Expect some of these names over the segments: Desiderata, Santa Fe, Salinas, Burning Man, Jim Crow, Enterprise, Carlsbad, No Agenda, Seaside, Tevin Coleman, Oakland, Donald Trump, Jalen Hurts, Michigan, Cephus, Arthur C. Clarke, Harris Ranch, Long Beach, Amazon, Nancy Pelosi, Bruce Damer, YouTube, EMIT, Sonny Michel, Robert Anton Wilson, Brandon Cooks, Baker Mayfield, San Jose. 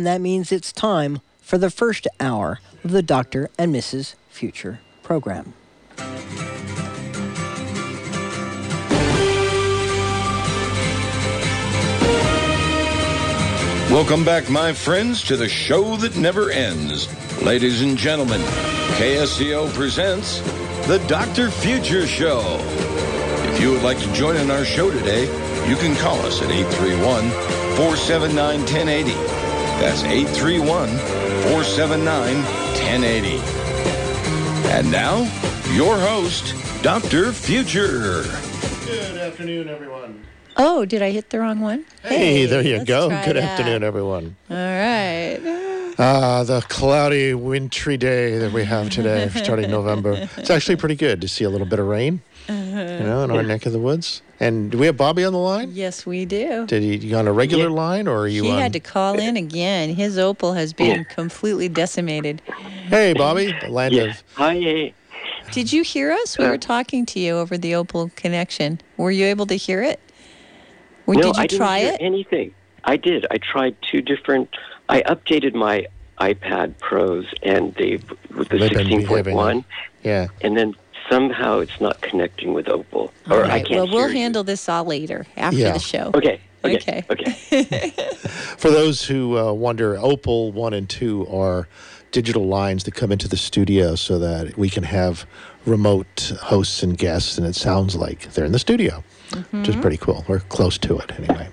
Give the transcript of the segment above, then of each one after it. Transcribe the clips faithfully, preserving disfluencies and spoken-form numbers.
And that means it's time for the first hour of the Doctor and Missus Future program. Welcome back, my friends, to the show that never ends. Ladies and gentlemen, K S C O presents the Doctor Future Show. If you would like to join in our show today, you can call us at eight three one, four seven nine, one zero eight zero. That's eight three one, four seven nine, one zero eight zero. And now, your host, Doctor Future. Good afternoon, everyone. Oh, did I hit the wrong one? Hey, hey there you go. Good that. afternoon, everyone. All right. Ah, uh, the cloudy, wintry day that we have today, starting November. It's actually pretty good to see a little bit of rain, you know, in our neck of the woods. And do we have Bobby on the line? Yes, we do. Did he you on a regular yeah. line, or are you he on? He had to call in again. His Opal has been completely decimated. Hey, Bobby. The land yeah. of... Hi. Did you hear us? We were talking to you over the Opal connection. Were you able to hear it? Or no, did you I didn't try hear it? anything. I did. I tried two different... I updated my iPad Pros and they, with the sixteen point one. Yeah. And then... somehow it's not connecting with Opal. All or right. I can't well, we'll handle you. this all later after yeah. the show. Okay. Okay. Okay. okay. For those who uh, wonder, Opal one and two are digital lines that come into the studio so that we can have remote hosts and guests, and it sounds like they're in the studio, mm-hmm. which is pretty cool. We're close to it anyway.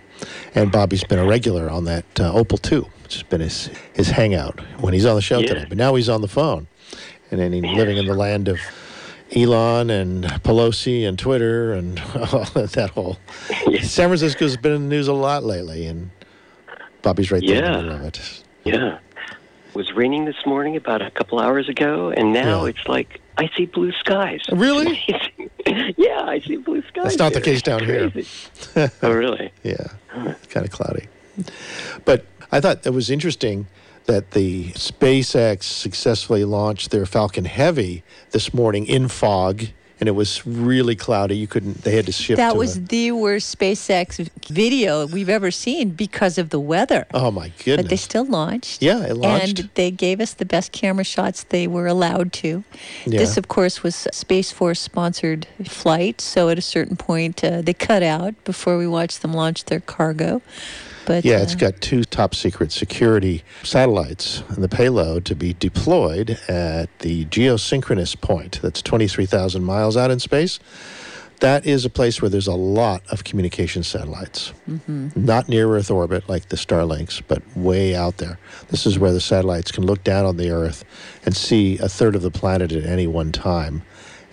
And Bobby's been a regular on that uh, Opal two, which has been his, his hangout when he's on the show yeah. today. But now he's on the phone, and then he's yeah. living in the land of... Elon and Pelosi and Twitter and all that whole... Yes. San Francisco's been in the news a lot lately, and Bobby's right there yeah. in the middle of it. Yeah. It was raining this morning about a couple hours ago, and now yeah. it's like, I see blue skies. Really? yeah, I see blue skies. That's not here. the case down it's here. Oh, really? yeah. It's kind of cloudy. But I thought that was interesting... that the SpaceX successfully launched their Falcon Heavy this morning in fog, and it was really cloudy. You couldn't, they had to shift. That to was a, the worst SpaceX video we've ever seen because of the weather. Oh, my goodness. But they still launched. Yeah, it launched. And they gave us the best camera shots they were allowed to. Yeah. This, of course, was Space Force-sponsored flight, so at a certain point uh, they cut out before we watched them launch their cargo. But, yeah, uh, it's got two top-secret security satellites and the payload to be deployed at the geosynchronous point. That's twenty-three thousand miles out in space. That is a place where there's a lot of communication satellites. Mm-hmm. Not near Earth orbit like the Starlinks, but way out there. This is where the satellites can look down on the Earth and see a third of the planet at any one time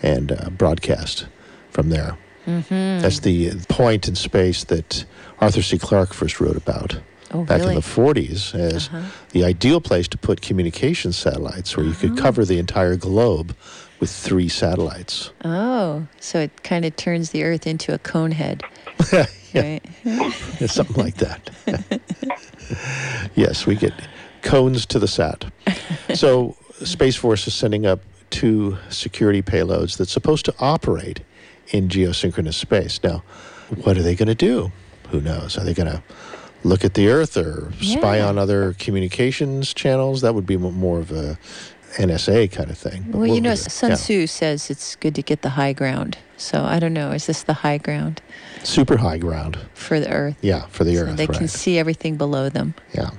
and uh, broadcast from there. Mm-hmm. That's the point in space that Arthur C. Clarke first wrote about oh, back really? in the forties as uh-huh. the ideal place to put communication satellites where you could uh-huh. cover the entire globe with three satellites. Oh, so it kind of turns the Earth into a cone head. yeah. Something like that. Yes, we get cones to the sat. So Space Force is sending up two security payloads that's supposed to operate in geosynchronous space. Now, what are they going to do? Who knows? Are they going to look at the Earth or yeah. spy on other communications channels? That would be more of a N S A kind of thing. Well, we'll you know, Sun Tzu yeah. says it's good to get the high ground. So I don't know. Is this the high ground? Super high ground. For the Earth. Yeah, for the so Earth, they right. can see everything below them. Yeah.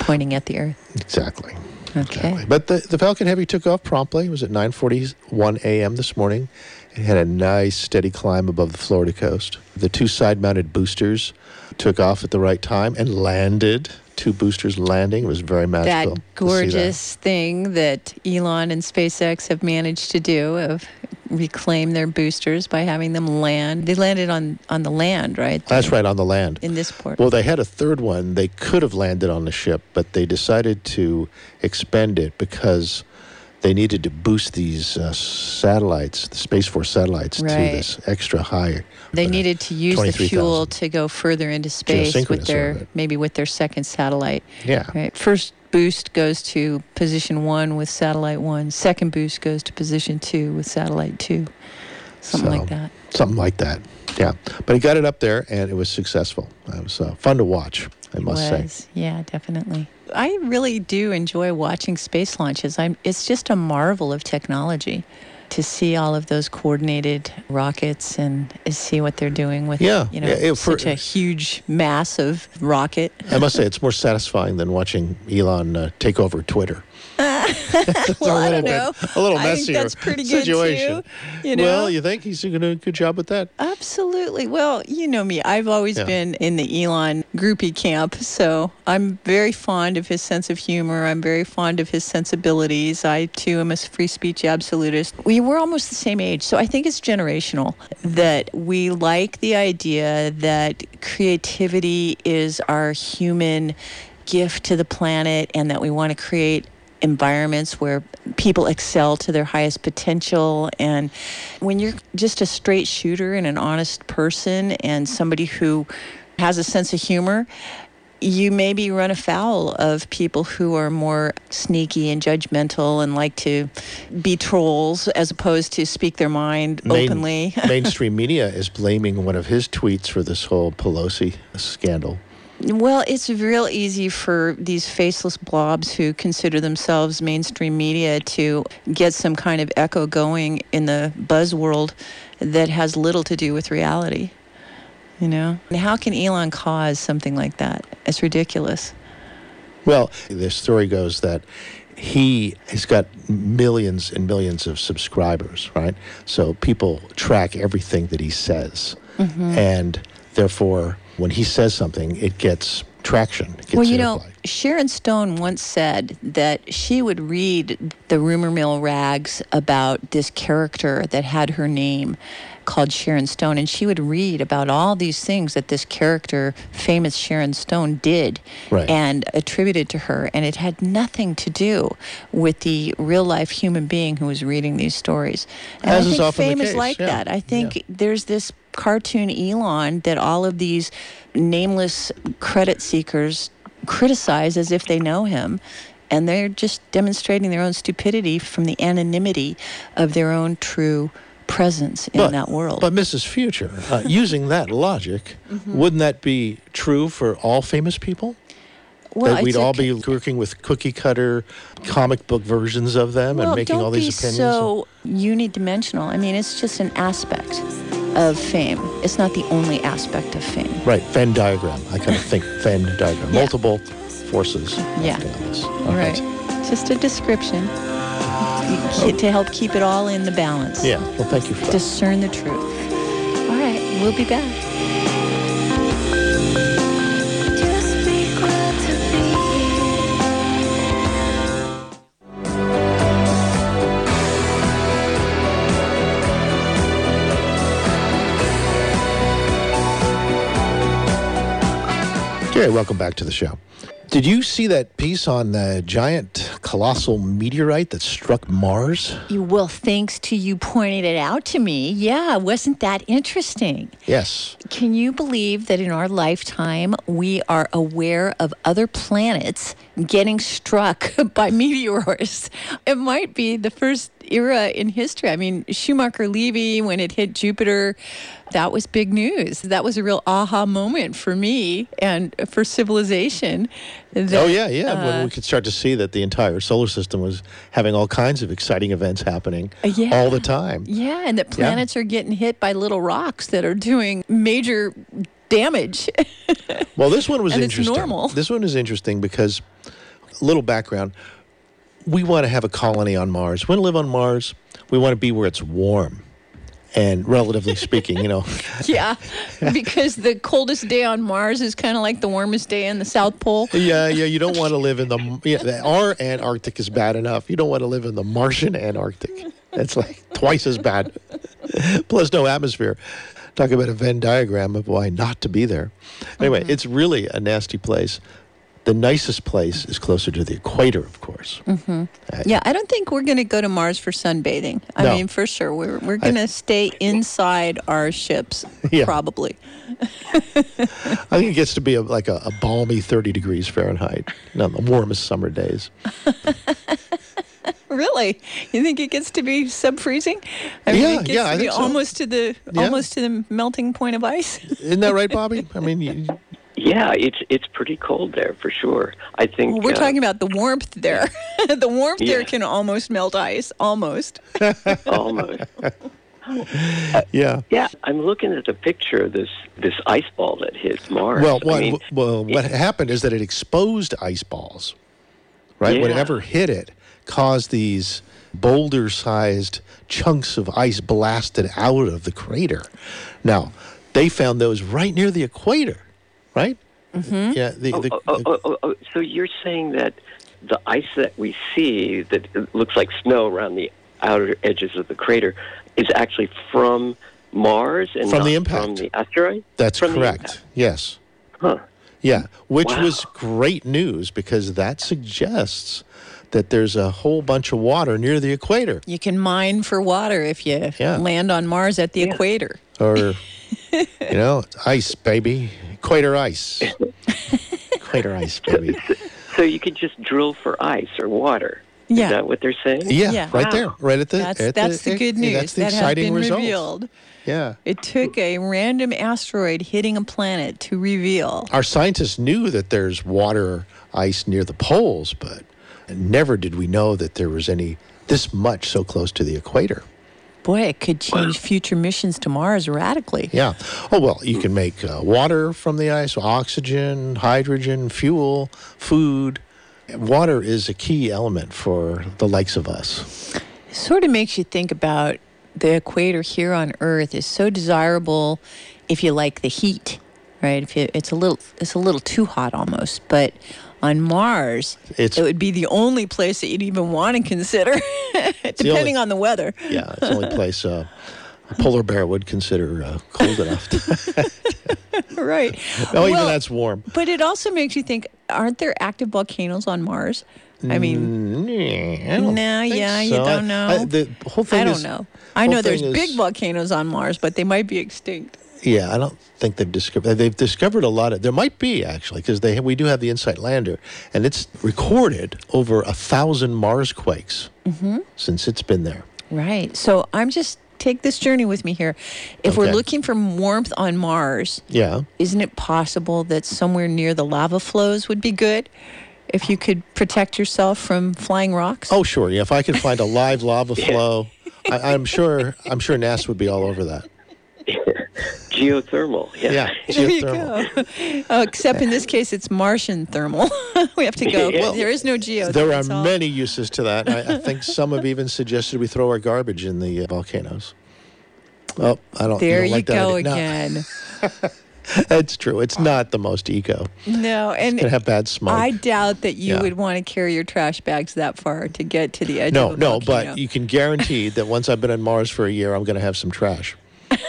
Pointing at the Earth. Exactly. Okay. Exactly. But the, the Falcon Heavy took off promptly. It was at nine forty-one a m this morning. It had a nice, steady climb above the Florida coast. The two side-mounted boosters took off at the right time and landed. Two boosters landing. It was very magical. That gorgeous that. thing that Elon and SpaceX have managed to do of reclaim their boosters by having them land. They landed on, on the land, right? That's right, on the land. In this port. Well, they had a third one. They could have landed on the ship, but they decided to expend it because... they needed to boost these uh, satellites, the Space Force satellites, right. to this extra high. They uh, needed to use the fuel to go further into space with their, maybe with their second satellite. Yeah. Right. First boost goes to position one with satellite one. Second boost goes to position two with satellite two. Something so, like that. Something like that. Yeah. But he got it up there, and it was successful. It was uh, fun to watch, I it must was. say. Yeah, definitely. I really do enjoy watching space launches. I'm, it's just a marvel of technology to see all of those coordinated rockets and see what they're doing with yeah, you know, yeah, it, for, such a huge, massive rocket. I must say, it's more satisfying than watching Elon uh, take over Twitter. It's well, I don't bit, know. A little messier I think that's pretty good situation. Too, you know? Well, you think he's doing a good job with that? Absolutely. Well, you know me. I've always yeah. been in the Elon groupie camp, so I'm very fond of his sense of humor. I'm very fond of his sensibilities. I, too, am a free speech absolutist. We were almost the same age, so I think it's generational that we like the idea that creativity is our human gift to the planet and that we want to create environments where people excel to their highest potential. And when you're just a straight shooter and an honest person and somebody who has a sense of humor, you maybe run afoul of people who are more sneaky and judgmental and like to be trolls as opposed to speak their mind Main, openly. Mainstream media is blaming one of his tweets for this whole Pelosi scandal. Well, it's real easy for these faceless blobs who consider themselves mainstream media to get some kind of echo going in the buzz world that has little to do with reality, you know? And how can Elon cause something like that? It's ridiculous. Well, the story goes that he has got millions and millions of subscribers, right? So people track everything that he says, mm-hmm. and therefore, when he says something, it gets traction. It gets well, you amplified. know, Sharon Stone once said that she would read the rumor mill rags about this character that had her name called Sharon Stone, and she would read about all these things that this character, famous Sharon Stone, did right. and attributed to her, and it had nothing to do with the real-life human being who was reading these stories. And As I think is often fame the case. is like yeah. that. I think yeah. there's this cartoon Elon that all of these nameless credit seekers criticize as if they know him, and they're just demonstrating their own stupidity from the anonymity of their own true presence in but, that world. But Missus Future, uh, using that logic, mm-hmm. wouldn't that be true for all famous people? Well, that we'd all be working with cookie-cutter comic book versions of them well, and making all these opinions? Well, don't be so unidimensional. I mean, it's just an aspect of fame. It's not the only aspect of fame. Right, Venn diagram. I kind of think Venn diagram. Yeah. Multiple forces. Yeah, right. right. Just a description. To help keep it all in the balance. Yeah, well, thank you for that. Discern the truth. All right, we'll be back. Okay, welcome back to the show. Did you see that piece on the giant colossal meteorite that struck Mars? Well, thanks to you pointing it out to me. Yeah, wasn't that interesting? Yes. Can you believe that in our lifetime, we are aware of other planets getting struck by meteors? It might be the first era in history. I mean, Shoemaker-Levy, when it hit Jupiter, that was big news. That was a real aha moment for me and for civilization. That, oh, yeah, yeah. Uh, when we could start to see that the entire solar system was having all kinds of exciting events happening yeah, all the time. Yeah, and that planets yeah. are getting hit by little rocks that are doing major damage. Well, this one was and interesting. It's normal. This one is interesting because, a little background, we want to have a colony on Mars. We want to live on Mars. We want to be where it's warm. And relatively speaking, you know. Yeah, because the coldest day on Mars is kind of like the warmest day in the South Pole. Yeah, yeah, you don't want to live in the... Yeah, the our Antarctic is bad enough. You don't want to live in the Martian Antarctic. That's like twice as bad. Plus no atmosphere. Talk about a Venn diagram of why not to be there. Anyway, mm-hmm. it's really a nasty place. The nicest place is closer to the equator, of course. Mm-hmm. Uh, yeah, I don't think we're going to go to Mars for sunbathing. I no. mean, for sure. We're, we're going to stay inside our ships, yeah. probably. I think it gets to be a, like a, a balmy thirty degrees Fahrenheit on the warmest summer days. Really? You think it gets to be sub-freezing? I mean, yeah, it gets yeah, to I be think so. Almost to the yeah. almost to the melting point of ice. Isn't that right, Bobby? I mean, you, yeah, it's it's pretty cold there for sure. I think well, we're uh, talking about the warmth there. The warmth yeah. there can almost melt ice, almost. Almost. Uh, yeah, yeah. I'm looking at the picture of this this ice ball that hit Mars. Well, what, I mean, well, what it, happened is that it exposed ice balls, right? Yeah. Whatever hit it caused these boulder-sized chunks of ice blasted out of the crater. Now, they found those right near the equator, right? Mm-hmm. Yeah. The, oh, the, oh, oh, oh, oh. So you're saying that the ice that we see that looks like snow around the outer edges of the crater is actually from Mars and from not the impact. From the asteroid? That's from correct, yes. Huh. Yeah, which wow. was great news because that suggests that there's a whole bunch of water near the equator. You can mine for water if you yeah. land on Mars at the yeah. equator. Or, you know, ice, baby. Equator ice. Equator ice, baby. So, so you could just drill for ice or water. Yeah. Is that what they're saying? Yeah, yeah. right wow. there, right at the... That's, at that's the, the good news. That's the that exciting has been result. Revealed. Yeah. It took a random asteroid hitting a planet to reveal. Our scientists knew that there's water ice near the poles, but never did we know that there was any this much so close to the equator. Boy, it could change future missions to Mars radically. Yeah. Oh, well, you can make uh, water from the ice, oxygen, hydrogen, fuel, food. Water is a key element for the likes of us. It sort of makes you think about the equator here on Earth is so desirable if you like the heat, right? If you, it's a little, it's a little too hot almost, but on Mars, it's, it would be the only place that you'd even want to consider, depending the only, on the weather. Yeah, it's the only place uh, a polar bear would consider uh, cold enough. Right. Oh, well, even that's warm. But it also makes you think, aren't there active volcanoes on Mars? I mean, I don't no, think yeah, so. You don't know. I, the whole thing I don't is, know. I know there's is, big volcanoes on Mars, but they might be extinct. Yeah, I don't think they've discovered. They've discovered a lot of. There might be actually, because they we do have the InSight lander, and it's recorded over a thousand Mars quakes mm-hmm. since it's been there. Right. So I'm just take this journey with me here. If okay. we're looking for warmth on Mars, yeah, isn't it possible that somewhere near the lava flows would be good? If you could protect yourself from flying rocks? Oh, sure. Yeah, if I could find a live lava flow, I, I'm sure I'm sure NASA would be all over that. Geothermal. Yeah, yeah geothermal. There you go. Oh, except in this case, it's Martian thermal. We have to go. Yeah. Well, there is no geothermal. There are many uses to that. I, I think some have even suggested we throw our garbage in the uh, volcanoes. Oh, I don't, there I don't like that. There you go again. No. That's true. It's not the most eco. No, and it's gonna have bad smoke. I doubt that you yeah. would want to carry your trash bags that far to get to the edge no, of the volcano. No, no, but you can guarantee that once I've been on Mars for a year, I'm going to have some trash. I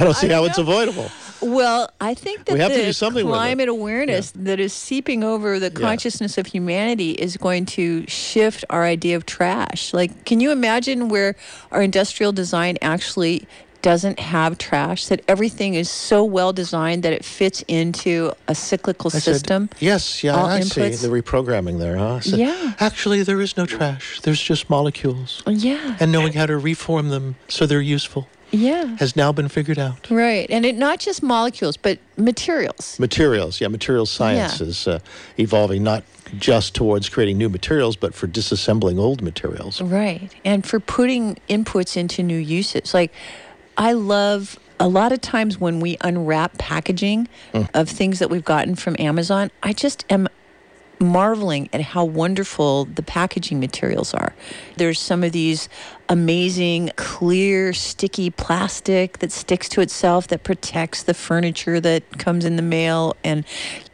don't see I how know. It's avoidable. Well, I think that we have the to do something climate awareness yeah. that is seeping over the consciousness yeah. of humanity is going to shift our idea of trash. Like, can you imagine where our industrial design actually doesn't have trash, that everything is so well designed that it fits into a cyclical I system. Said, yes, yeah, all I inputs. See the reprogramming there, huh? Said, yeah. Actually, there is no trash. There's just molecules. Yeah. And knowing how to reform them so they're useful. Yeah. Has now been figured out. Right. And it not just molecules, but materials. Materials, yeah. Material science yeah. is uh, evolving, not just towards creating new materials, but for disassembling old materials. Right. And for putting inputs into new uses. Like, I love a lot of times when we unwrap packaging mm. of things that we've gotten from Amazon, I just am marveling at how wonderful the packaging materials are. There's some of these amazing, clear, sticky plastic that sticks to itself that protects the furniture that comes in the mail. And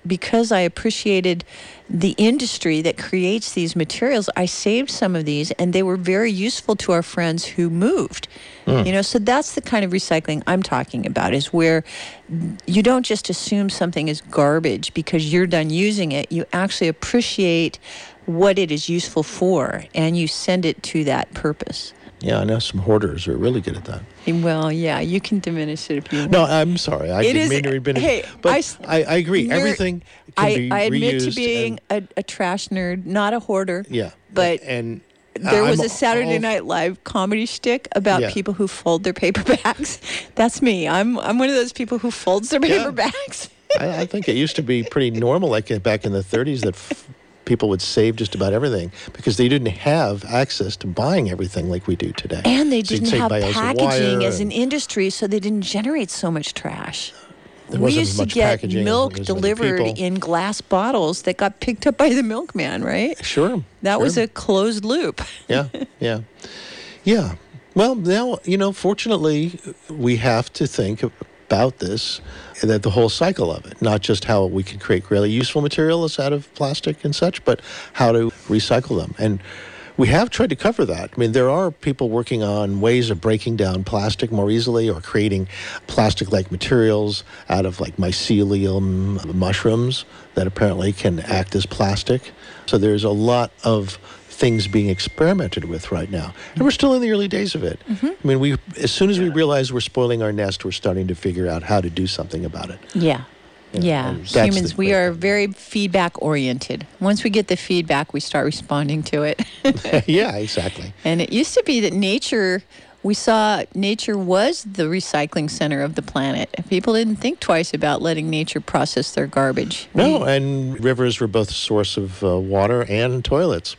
because I appreciated the industry that creates these materials, I saved some of these, and they were very useful to our friends who moved. Mm. You know, so that's the kind of recycling I'm talking about, is where you don't just assume something is garbage because you're done using it. You actually appreciate what it is useful for, and you send it to that purpose. Yeah, I know some hoarders are really good at that. Well, yeah, you can diminish it if you want. No, I'm sorry. I it didn't is, mean to diminish hey, But I, I, I agree. Everything can I, be I admit reused to being and, a, a trash nerd, not a hoarder. Yeah. But and, and, uh, there was I'm a Saturday all, Night Live comedy shtick about yeah. people who fold their paper bags. That's me. I'm I'm one of those people who folds their paper yeah. bags. I, I think it used to be pretty normal, like back in the thirties, that... F- People would save just about everything because they didn't have access to buying everything like we do today. And they didn't so have packaging as an industry, so they didn't generate so much trash. There we wasn't used much to get packaging, milk delivered in glass bottles that got picked up by the milkman, right? Sure. That sure. was a closed loop. yeah, yeah, yeah. Well, now, you know, fortunately, we have to think about this, that the whole cycle of it, not just how we can create really useful materials out of plastic and such, but how to recycle them. And we have tried to cover that. I mean, there are people working on ways of breaking down plastic more easily or creating plastic-like materials out of, like, mycelium mushrooms that apparently can act as plastic. So there's a lot of things being experimented with right now. And we're still in the early days of it. Mm-hmm. I mean, we as soon as we realize we're spoiling our nest, we're starting to figure out how to do something about it. Yeah. Yeah. yeah. Humans, we are very feedback-oriented. Once we get the feedback, we start responding to it. Yeah, exactly. And it used to be that nature... We saw nature was the recycling center of the planet. People didn't think twice about letting nature process their garbage. No, and rivers were both a source of uh, water and toilets.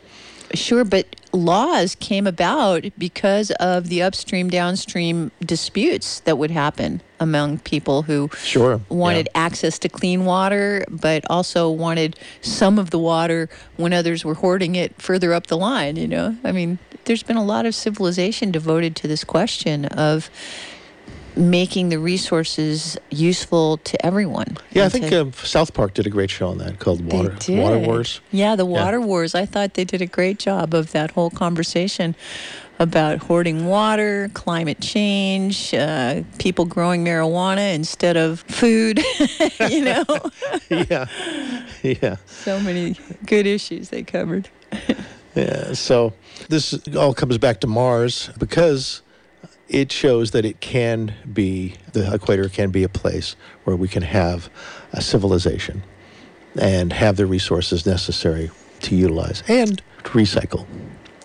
Sure, but laws came about because of the upstream-downstream disputes that would happen among people who sure, wanted yeah. access to clean water, but also wanted some of the water when others were hoarding it further up the line, you know? I mean, there's been a lot of civilization devoted to this question of making the resources useful to everyone. Yeah, I think to, uh, South Park did a great show on that called Water Water Wars. Yeah, the Water yeah. Wars. I thought they did a great job of that whole conversation about hoarding water, climate change, uh, people growing marijuana instead of food, you know? yeah, yeah. So many good issues they covered. yeah, so this all comes back to Mars because... It shows that it can be, the equator can be a place where we can have a civilization and have the resources necessary to utilize and to recycle.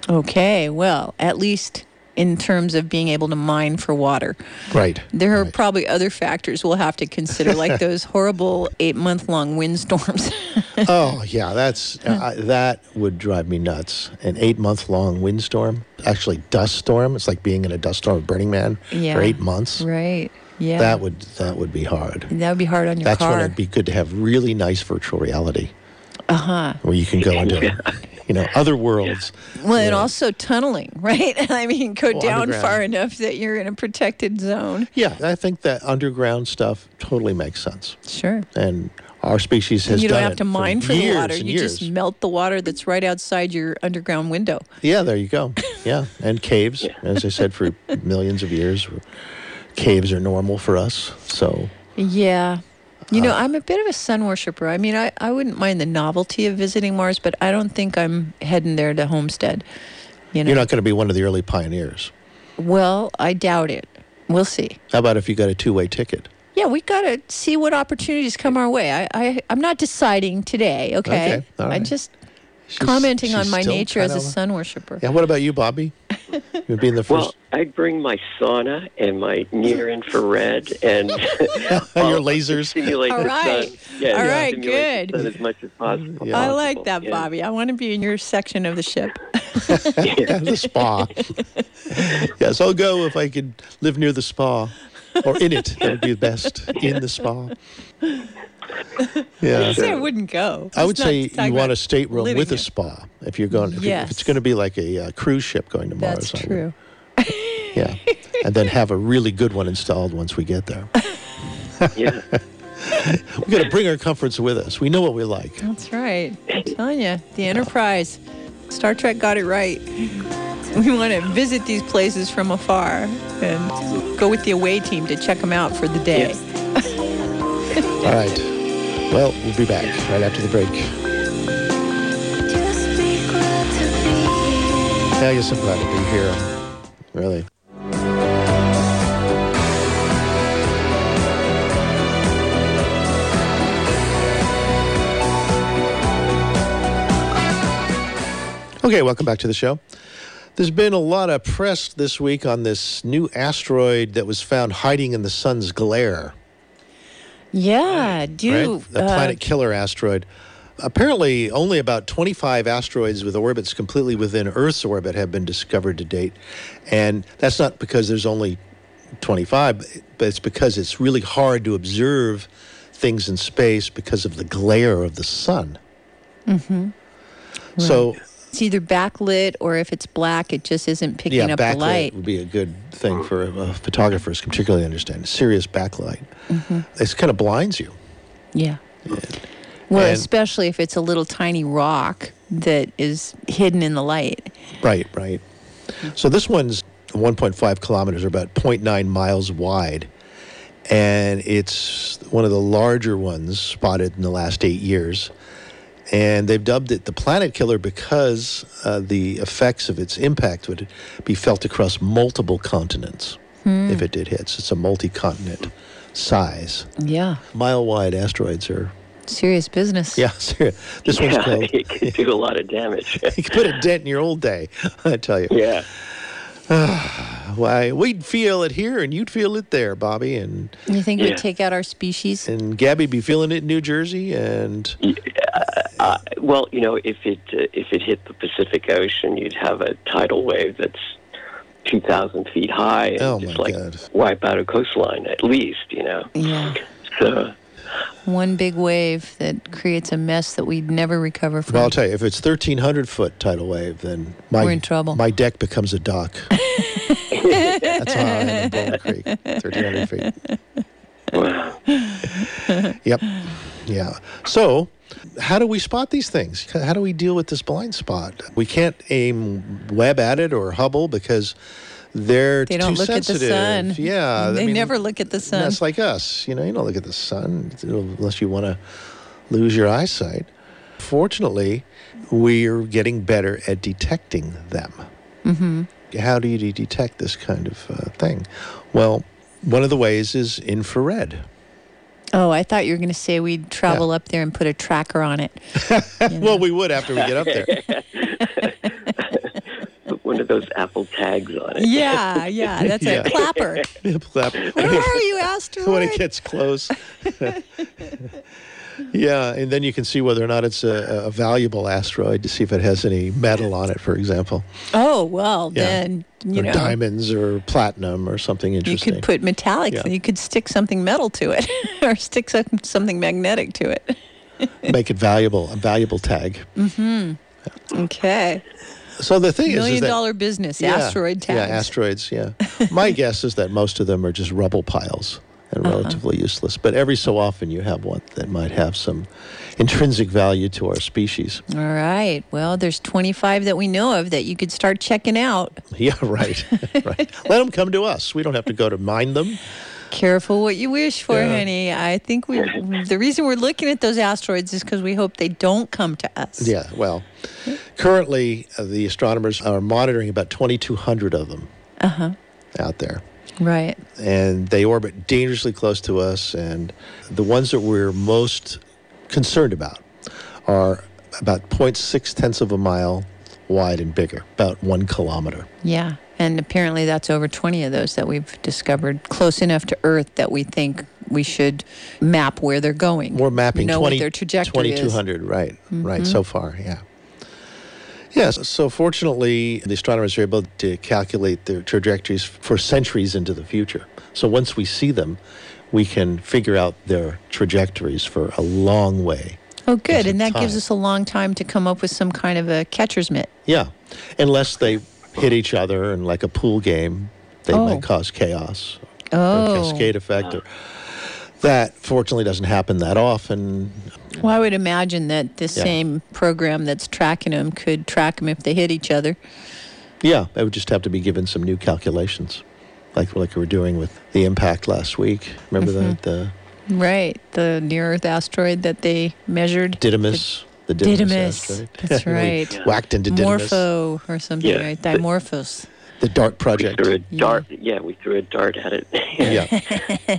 Okay, well, at least in terms of being able to mine for water. Right. There are right. probably other factors we'll have to consider, like those horrible eight-month-long windstorms. oh, yeah, that's uh, that would drive me nuts. An eight-month-long windstorm, actually dust storm. It's like being in a dust storm of Burning Man yeah. for eight months. Right, yeah. That would that would be hard. That would be hard on your that's car. That's when it would be good to have really nice virtual reality. Uh-huh. Where you can go into yeah. you know, other worlds. Yeah. Well, and know. also tunneling, right? I mean, go well, down far enough that you're in a protected zone. Yeah, I think that underground stuff totally makes sense. Sure. And... Our species has done it. You don't have to mine for the water. You just melt the water that's right outside your underground window. Yeah, there you go. Yeah, and caves, yeah. as I said, for millions of years, caves are normal for us. So yeah. You know, I'm a bit of a sun worshiper. I mean, I, I wouldn't mind the novelty of visiting Mars, but I don't think I'm heading there to homestead. You know? You're not going to be one of the early pioneers. Well, I doubt it. We'll see. How about if you got a two-way ticket? Yeah, we got to see what opportunities come our way. I, I, I'm not deciding today, okay? okay all right. I'm just she's, commenting she's on my nature as a sun worshiper. Yeah, what about you, Bobby? You'd be in the first... Well, I'd bring my sauna and my near-infrared and... Your lasers. Simulate all right, the sun. Yeah, all right, simulate good. The sun as much as possible. Yeah. I like that, yeah. Bobby. I want to be in your section of the ship. yeah, the spa. yes, I'll go if I could live near the spa. Or in it, that would be the best, in the spa. Yeah. I would say I wouldn't go. I would say you want a stateroom with a spa if you're going. If, yes. you, if it's going to be like a uh, cruise ship going to Mars. That's true. yeah, and then have a really good one installed once we get there. yeah, we got to bring our comforts with us. We know what we like. That's right. I'm telling you, the Enterprise, Star Trek got it right. We want to visit these places from afar and go with the away team to check them out for the day. Yes. All right. Well, we'll be back right after the break. Now you're so glad to be here. really. Okay, welcome back to the show. There's been a lot of press this week on this new asteroid that was found hiding in the sun's glare. Yeah, do... Right? The uh, planet killer asteroid. Apparently, only about twenty-five asteroids with orbits completely within Earth's orbit have been discovered to date. And that's not because there's only twenty-five, but it's because it's really hard to observe things in space because of the glare of the sun. Mm-hmm. Right. So... It's either backlit, or if it's black, it just isn't picking yeah, up the light. Yeah, backlit would be a good thing for uh, photographers, particularly understand. Serious backlight. Mm-hmm. It kind of blinds you. Yeah. And, well, and, especially if it's a little tiny rock that is hidden in the light. Right, right. So this one's one point five kilometers, or about zero point nine miles wide. And it's one of the larger ones spotted in the last eight years. And they've dubbed it the planet killer because uh, the effects of its impact would be felt across multiple continents hmm. if it did hit. So it's a multi-continent size. Yeah. Mile-wide asteroids are... Serious business. Yeah, serious. This yeah, one's called... It could do a lot of damage. It could put a dent in your old day, I tell you. Yeah. Uh, why, we'd feel it here and you'd feel it there, Bobby. And you think yeah. we'd take out our species? And Gabby'd be feeling it in New Jersey. And yeah, uh, well, you know, if it uh, if it hit the Pacific Ocean, you'd have a tidal wave that's two thousand feet high and oh just like God. wipe out a coastline at least, you know. Yeah. So one big wave that creates a mess that we'd never recover from. Well, I'll tell you, if it's thirteen hundred foot tidal wave, then my, we're in trouble. My deck becomes a dock. That's how I am in Bowling Creek, thirteen hundred feet. Wow. Yep. Yeah. So, how do we spot these things? How do we deal with this blind spot? We can't aim Webb at it or Hubble because... They're they don't too look sensitive. At the sun. Yeah, they I mean, never look at the sun. That's like us. You know, you don't look at the sun unless you want to lose your eyesight. Fortunately, we're getting better at detecting them. Mm-hmm. How do you detect this kind of uh, thing? Well, one of the ways is infrared. Oh, I thought you were going to say we'd travel yeah. up there and put a tracker on it. You know? Well, we would after we get up there. One of those Apple tags on it. Yeah, yeah, that's yeah. a clapper. Clapper. Where are you, asteroid? When it gets close. Yeah, and then you can see whether or not it's a, a valuable asteroid to see if it has any metal on it, for example. Oh, well, yeah. then, you or know. Diamonds or platinum or something interesting. You could put metallic, yeah. you could stick something metal to it or stick some, something magnetic to it. Make it valuable, a valuable tag. Mm-hmm. Yeah. Okay. So the thing is, million is that, dollar business, yeah, asteroid tags. Yeah, asteroids, yeah. My guess is that most of them are just rubble piles and uh-huh. relatively useless. But every so often you have one that might have some intrinsic value to our species. All right. Well, there's twenty-five that we know of that you could start checking out. Yeah, right. Right. Let them come to us. We don't have to go to mine them. Careful what you wish for, yeah. honey. I think we. The reason we're looking at those asteroids is because we hope they don't come to us. Yeah, well, currently uh, the astronomers are monitoring about twenty-two hundred of them uh-huh. out there. Right. And they orbit dangerously close to us, and the ones that we're most concerned about are about zero point six tenths of a mile wide and bigger, about one kilometer. Yeah. And apparently that's over twenty of those that we've discovered close enough to Earth that we think we should map where they're going. We're mapping know twenty, what their trajectory is. twenty-two hundred, right, mm-hmm. right, so far, yeah. Yeah, so, so fortunately, the astronomers are able to calculate their trajectories for centuries into the future. So once we see them, we can figure out their trajectories for a long way. Oh, good, and that time. gives us a long time to come up with some kind of a catcher's mitt. Yeah, unless they... hit each other, and like a pool game, they oh. might cause chaos, oh. or a cascade effect. Or that, fortunately, doesn't happen that often. Well, I would imagine that the yeah. same program that's tracking them could track them if they hit each other. Yeah, it would just have to be given some new calculations, like like we were doing with the impact last week. Remember mm-hmm. the, the... Right, the near-Earth asteroid that they measured? Didymos. The, The Didymos. Didymos. That's right. Whacked into Didymos. Morpho or something, yeah. right? Dimorphos. The DART project. We threw a dart, yeah. yeah, we threw a dart at it. yeah.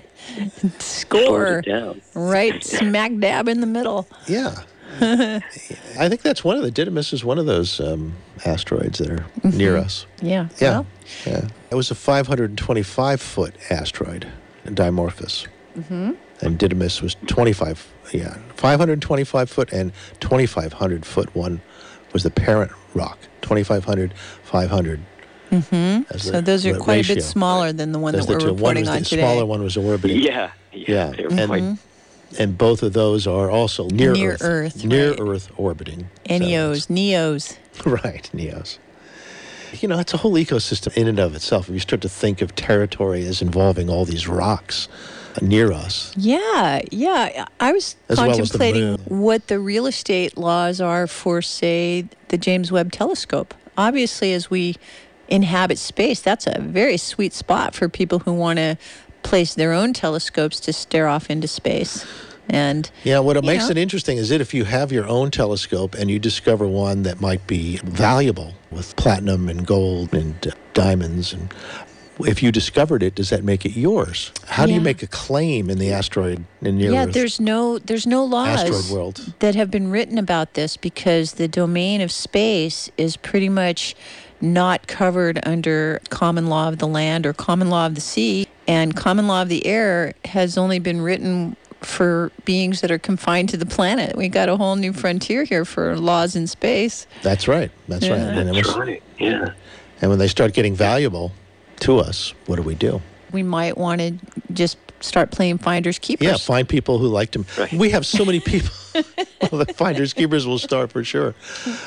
Score. It down. Right smack dab in the middle. Yeah. I think that's one of the, Didymos is one of those um, asteroids that are mm-hmm. near us. Yeah. Yeah. Well. Yeah. It was a five hundred twenty-five foot asteroid, Dimorphos. Mm-hmm. And Didymos was twenty-five, yeah, five hundred twenty-five foot and twenty-five hundred foot one was the parent rock, twenty-five hundred, five hundred. Mm-hmm. So the, those are quite ratio. a bit smaller than the one those that we're reporting on the today. The smaller one was orbiting. Yeah. Yeah. yeah. Mm-hmm. And, and both of those are also near, near Earth. Earth near right. Earth orbiting. N E Os. So N E Os. Right. N E Os. You know, it's a whole ecosystem in and of itself. If you start to think of territory as involving all these rocks near us. Yeah, yeah. I was as contemplating well the what the real estate laws are for, say, the James Webb Telescope. Obviously, as we inhabit space, that's a very sweet spot for people who want to place their own telescopes to stare off into space. And yeah, what it makes know. it interesting is that if you have your own telescope and you discover one that might be valuable with platinum and gold and uh, diamonds, and if you discovered it, does that make it yours? How yeah. do you make a claim in the asteroid in near yeah, Earth? Yeah, there's no there's no laws world. that have been written about this because the domain of space is pretty much not covered under common law of the land or common law of the sea, and common law of the air has only been written for beings that are confined to the planet. We got a whole new frontier here for laws in space. That's right. That's yeah. right. And, That's right. Yeah. and when they start getting valuable to us, what do we do? We might want to just start playing finders keepers. Yeah, find people who like to. Right. We have so many people. Well, the finders keepers will start for sure.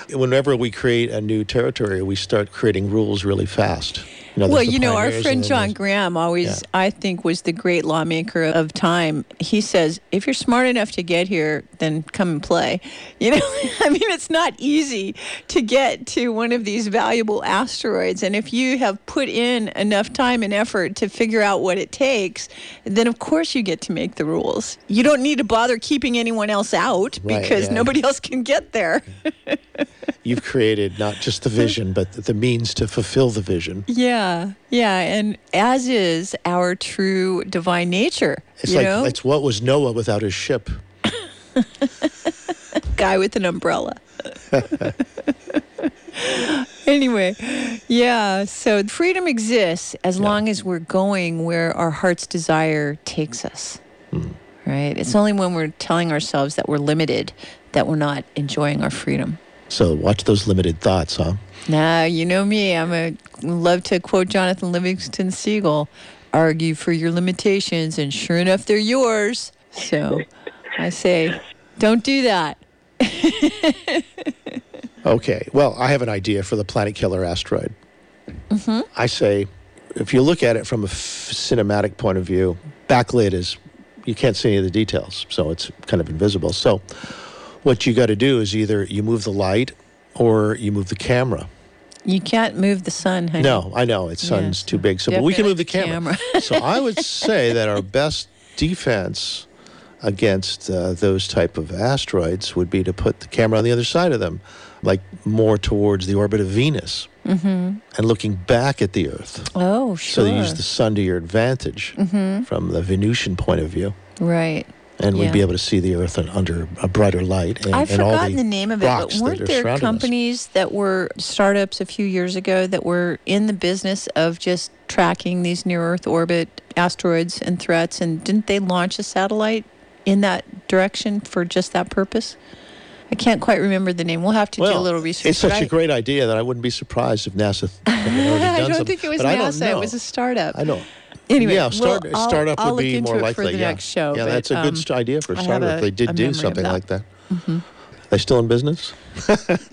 Whenever we create a new territory, we start creating rules really fast. You know, well, you know, our friend John Graham always, yeah. I think, was the great lawmaker of time. He says, if you're smart enough to get here, then come and play. You know, I mean, it's not easy to get to one of these valuable asteroids. And if you have put in enough time and effort to figure out what it takes, then, of course, you get to make the rules. You don't need to bother keeping anyone else out right, because yeah. nobody else can get there. You've created not just the vision, but the means to fulfill the vision. Yeah. Yeah, yeah, and as is our true divine nature. It's you like know? it's what was Noah without his ship. Guy with an umbrella. Anyway, yeah, so freedom exists as yeah. long as we're going where our heart's desire takes us. Mm. Right? It's only when we're telling ourselves that we're limited that we're not enjoying our freedom. So watch those limited thoughts, huh? Nah, you know me. I'm a love to quote Jonathan Livingston Seagull, argue for your limitations, and sure enough, they're yours. So I say, don't do that. Okay. Well, I have an idea for the Planet Killer asteroid. Mm-hmm. I say, if you look at it from a f- cinematic point of view, backlit is, you can't see any of the details, so it's kind of invisible. So what you got to do is either you move the light or you move the camera. You can't move the sun, honey. No, I know. It's sun's yes. too big. So, but we can move the camera. camera. So I would say that our best defense against uh, those type of asteroids would be to put the camera on the other side of them, like more towards the orbit of Venus, mm-hmm. and looking back at the Earth. Oh, sure. So you use the sun to your advantage mm-hmm. from the Venusian point of view. Right. And yeah. we'd be able to see the Earth under a brighter light. And, I've and forgotten all the, the name of it, but weren't there companies us? that were startups a few years ago that were in the business of just tracking these near-Earth orbit asteroids and threats? And didn't they launch a satellite in that direction for just that purpose? I can't quite remember the name. We'll have to well, do a little research. It's such right? a great idea that I wouldn't be surprised if NASA had already done I don't something. think it was but NASA. It was a startup. I don't Anyway, yeah, start, well, startup I'll, I'll would be more likely. For the yeah, next show, yeah but, that's a um, good st- idea for a startup. A, they did do something that. like that. Mm-hmm. They still in business?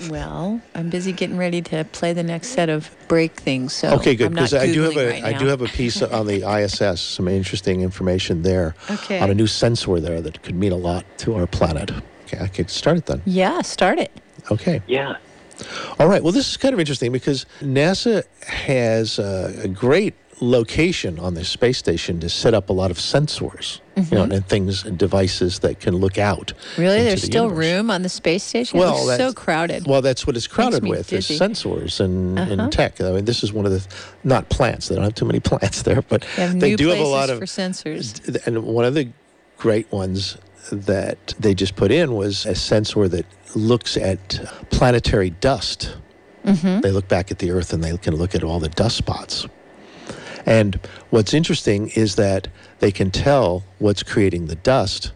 Well, I'm busy getting ready to play the next set of break things. So okay, good. Because I do have a right I do have a piece on the I S S, some interesting information there okay. on a new sensor there that could mean a lot to our planet. Okay, I could start it then. Yeah, start it. Okay. Yeah. All right. Well, this is kind of interesting because NASA has uh, a great location on this space station to set up a lot of sensors, mm-hmm. you know, and things and devices that can look out. Really? There's the still universe. Room on the space station? Well, it's that's, so crowded. Well, that's what it's crowded with, dizzy. is sensors and, uh-huh. and tech. I mean, this is one of the, not plants, they don't have too many plants there, but they, have they do have a lot of for sensors. And one of the great ones that they just put in was a sensor that looks at planetary dust. Mm-hmm. They look back at the Earth and they can look at all the dust spots. And what's interesting is that they can tell what's creating the dust.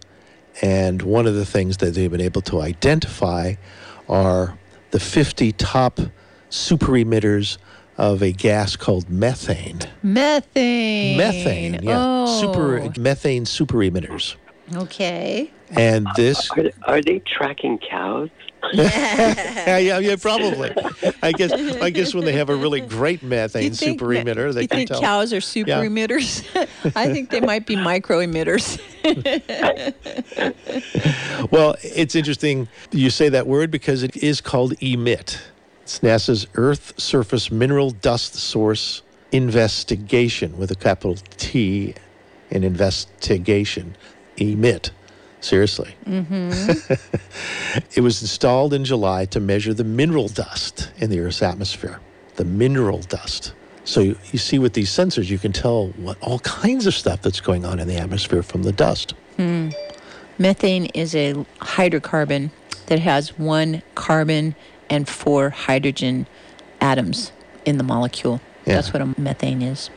And one of the things that they've been able to identify are the fifty top super emitters of a gas called methane. Methane. Methane, yeah. Oh. Super, methane super emitters. Okay. And this... Are, are they tracking cows? yeah, yeah, yeah, probably. I guess I guess when they have a really great methane think, super emitter, they you can think tell. Cows are super yeah. emitters? I think they might be micro emitters. Well, it's interesting you say that word because it is called EMIT. It's NASA's Earth Surface Mineral Dust Source Investigation with a capital T in investigation. EMIT. Seriously. Mm-hmm. It was installed in July to measure the mineral dust in the Earth's atmosphere. The mineral dust. So you, you see with these sensors, you can tell what all kinds of stuff that's going on in the atmosphere from the dust. Mm. Methane is a hydrocarbon that has one carbon and four hydrogen atoms in the molecule. Yeah. That's what a methane is.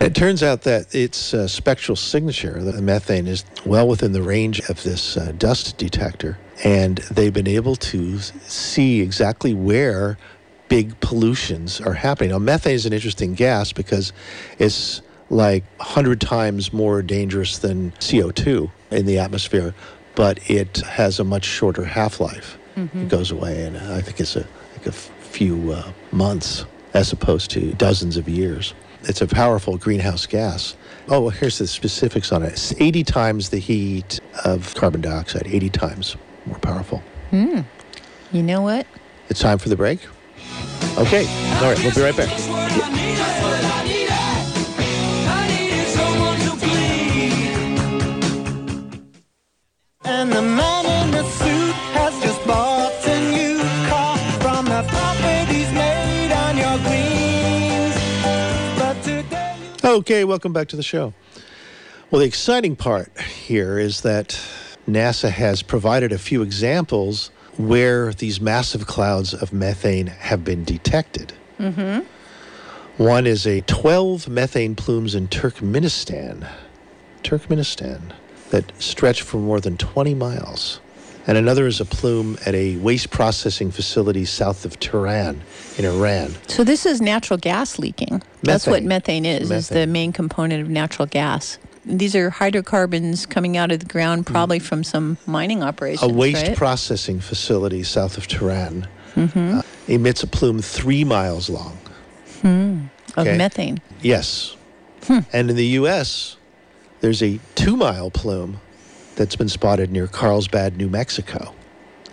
It turns out that its uh, spectral signature, the methane, is well within the range of this uh, dust detector. And they've been able to see exactly where big pollutions are happening. Now, methane is an interesting gas because it's like one hundred times more dangerous than C O two in the atmosphere, but it has a much shorter half-life. Mm-hmm. It goes away, and I think it's a, like a f- few uh, months as opposed to dozens of years. It's a powerful greenhouse gas. Oh, well, here's the specifics on it. It's eighty times the heat of carbon dioxide, eighty times more powerful. Hmm. You know what? It's time for the break. Okay. All right. We'll be right back. And the man in the suit has just bought a new car from the properties made on your green. Okay, welcome back to the show. Well, the exciting part here is that NASA has provided a few examples where these massive clouds of methane have been detected. Mm-hmm. One is a twelve methane plumes in Turkmenistan, Turkmenistan, that stretch for more than twenty miles. And another is a plume at a waste processing facility south of Tehran in Iran. So this is natural gas leaking. Methane. That's what methane is, methane. is the main component of natural gas. These are hydrocarbons coming out of the ground probably mm. from some mining operations, A waste right? processing facility south of Tehran mm-hmm. uh, emits a plume three miles long. Mm. Of okay. methane. Yes. Hmm. And in the U S, there's a two-mile plume that's been spotted near Carlsbad, New Mexico,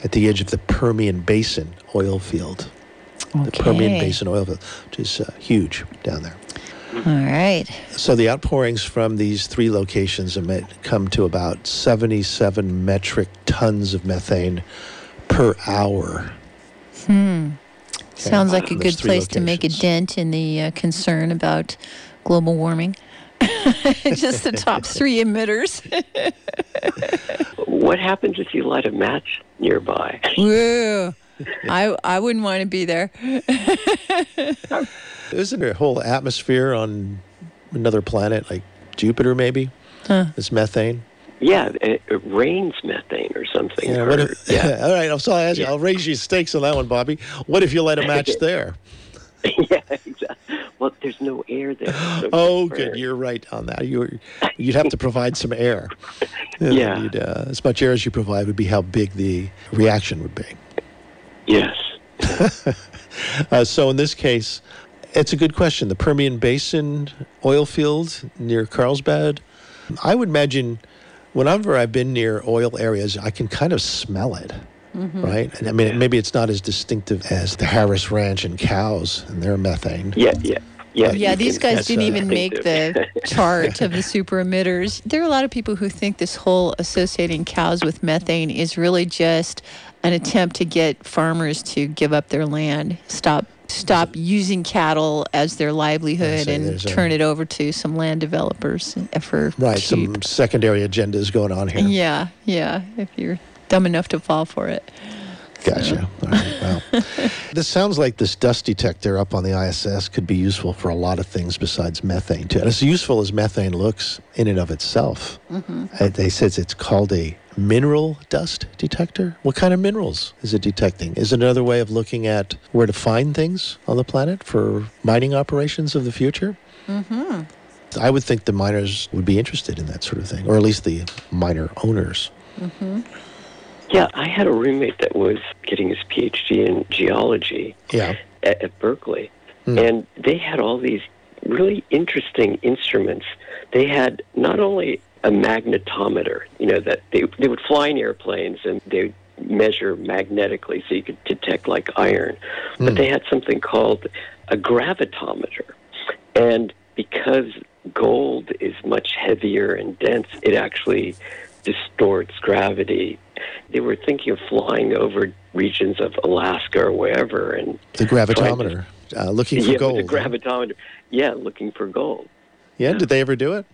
at the edge of the Permian Basin oil field. Okay. The Permian Basin oil field, which is uh, huge down there. All right. So the outpourings from these three locations come to about seventy-seven metric tons of methane per hour. Hmm. Okay. Sounds like a good place locations. to make a dent in the uh, concern about global warming. Just the top three emitters. What happens if you light a match nearby? Woo. I I wouldn't want to be there. Isn't there a whole atmosphere on another planet, like Jupiter maybe? Huh. It's methane. Yeah, it, it rains methane or something. Yeah, or, if, yeah. All right, so I'll ask you, yeah. I'll raise your stakes on that one, Bobby. What if you light a match there? Yeah, exactly. Well, there's no air there. So oh, good. Air. You're right on that. You're, you'd have to provide some air. Yeah. You'd, uh, as much air as you provide would be how big the reaction would be. Yes. uh, so in this case, it's a good question. The Permian Basin oil field near Carlsbad, I would imagine whenever I've been near oil areas, I can kind of smell it. Mm-hmm. Right? And I mean, maybe it's not as distinctive as the Harris Ranch and cows and their methane. Yeah, yeah. Yeah, yeah these guys S- didn't S- even make the chart of the super emitters. There are a lot of people who think this whole associating cows with methane is really just an attempt to get farmers to give up their land, stop stop using cattle as their livelihood, yeah, so and turn a, it over to some land developers for right, cheap. Some secondary agendas going on here. Yeah, yeah, if you're dumb enough to fall for it. Gotcha. All right. Wow. This sounds like this dust detector up on the I S S could be useful for a lot of things besides methane, too. And as useful as methane looks in and of itself, mm-hmm. uh, they says it's called a mineral dust detector. What kind of minerals is it detecting? Is it another way of looking at where to find things on the planet for mining operations of the future? Mm-hmm. I would think the miners would be interested in that sort of thing, or at least the miner owners. Mm-hmm. Yeah, I had a roommate that was getting his P H D in geology yeah. at, at Berkeley, mm. and they had all these really interesting instruments. They had not only a magnetometer, you know, that they they would fly in airplanes and they would measure magnetically so you could detect like iron, mm. but they had something called a gravitometer, and because gold is much heavier and dense, it actually distorts gravity. They were thinking of flying over regions of Alaska or wherever, and the gravitometer, to, uh, looking for yeah, gold. The gravitometer, yeah, looking for gold. Yeah, yeah, did they ever do it?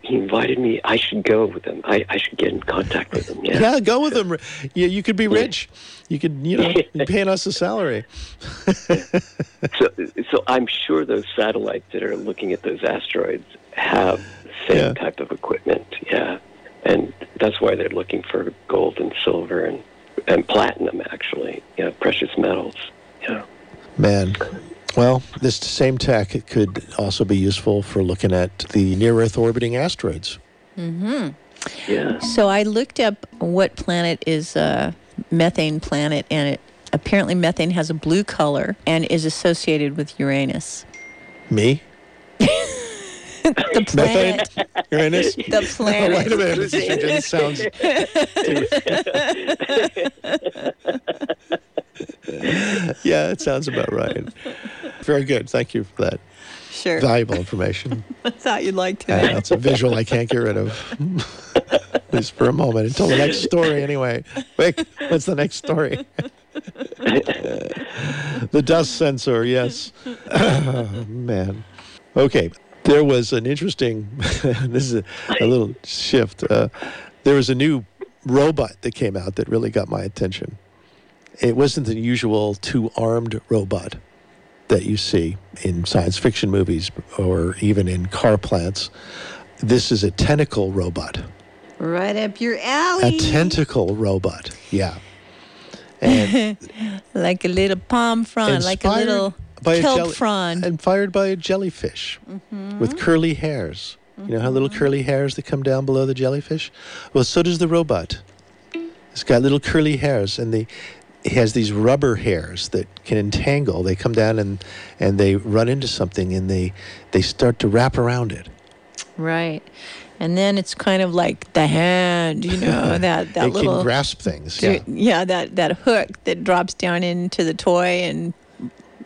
He invited me. I should go with him. I, I should get in contact with him. Yeah, yeah go with him. Yeah, you could be rich. You could, you know, paying us a salary. so, so I'm sure those satellites that are looking at those asteroids have the same yeah. type of equipment. Yeah. And that's why they're looking for gold and silver and, and platinum, actually, you know, precious metals. Yeah. Man, well, this same tech could also be useful for looking at the near-Earth orbiting asteroids. Mm-hmm. Yeah. So I looked up what planet is a methane planet, and it, apparently methane has a blue color and is associated with Uranus. Me? The planet. Methane? Uranus? The planet. Oh, wait a minute. This just sounds... yeah, it sounds about right. Very good. Thank you for that. Sure. Valuable information. I thought you'd like to. I know, it's a visual I can't get rid of. At least for a moment. Until the next story, anyway. Wait, what's the next story? The dust sensor, yes. Oh, man. Okay. There was an interesting, this is a, a little shift. Uh, there was a new robot that came out that really got my attention. It wasn't the usual two-armed robot that you see in science fiction movies or even in car plants. This is a tentacle robot. Right up your alley. A tentacle robot, yeah. And like a little palm frond, like a little... By a jelly, frond. And fired by a jellyfish mm-hmm. with curly hairs. Mm-hmm. You know how little curly hairs that come down below the jellyfish? Well, so does the robot. It's got little curly hairs, and the, it has these rubber hairs that can entangle. They come down, and, and they run into something, and they, they start to wrap around it. Right. And then it's kind of like the hand, you know, that, that it little... It can grasp things, yeah. Yeah, that, that hook that drops down into the toy and...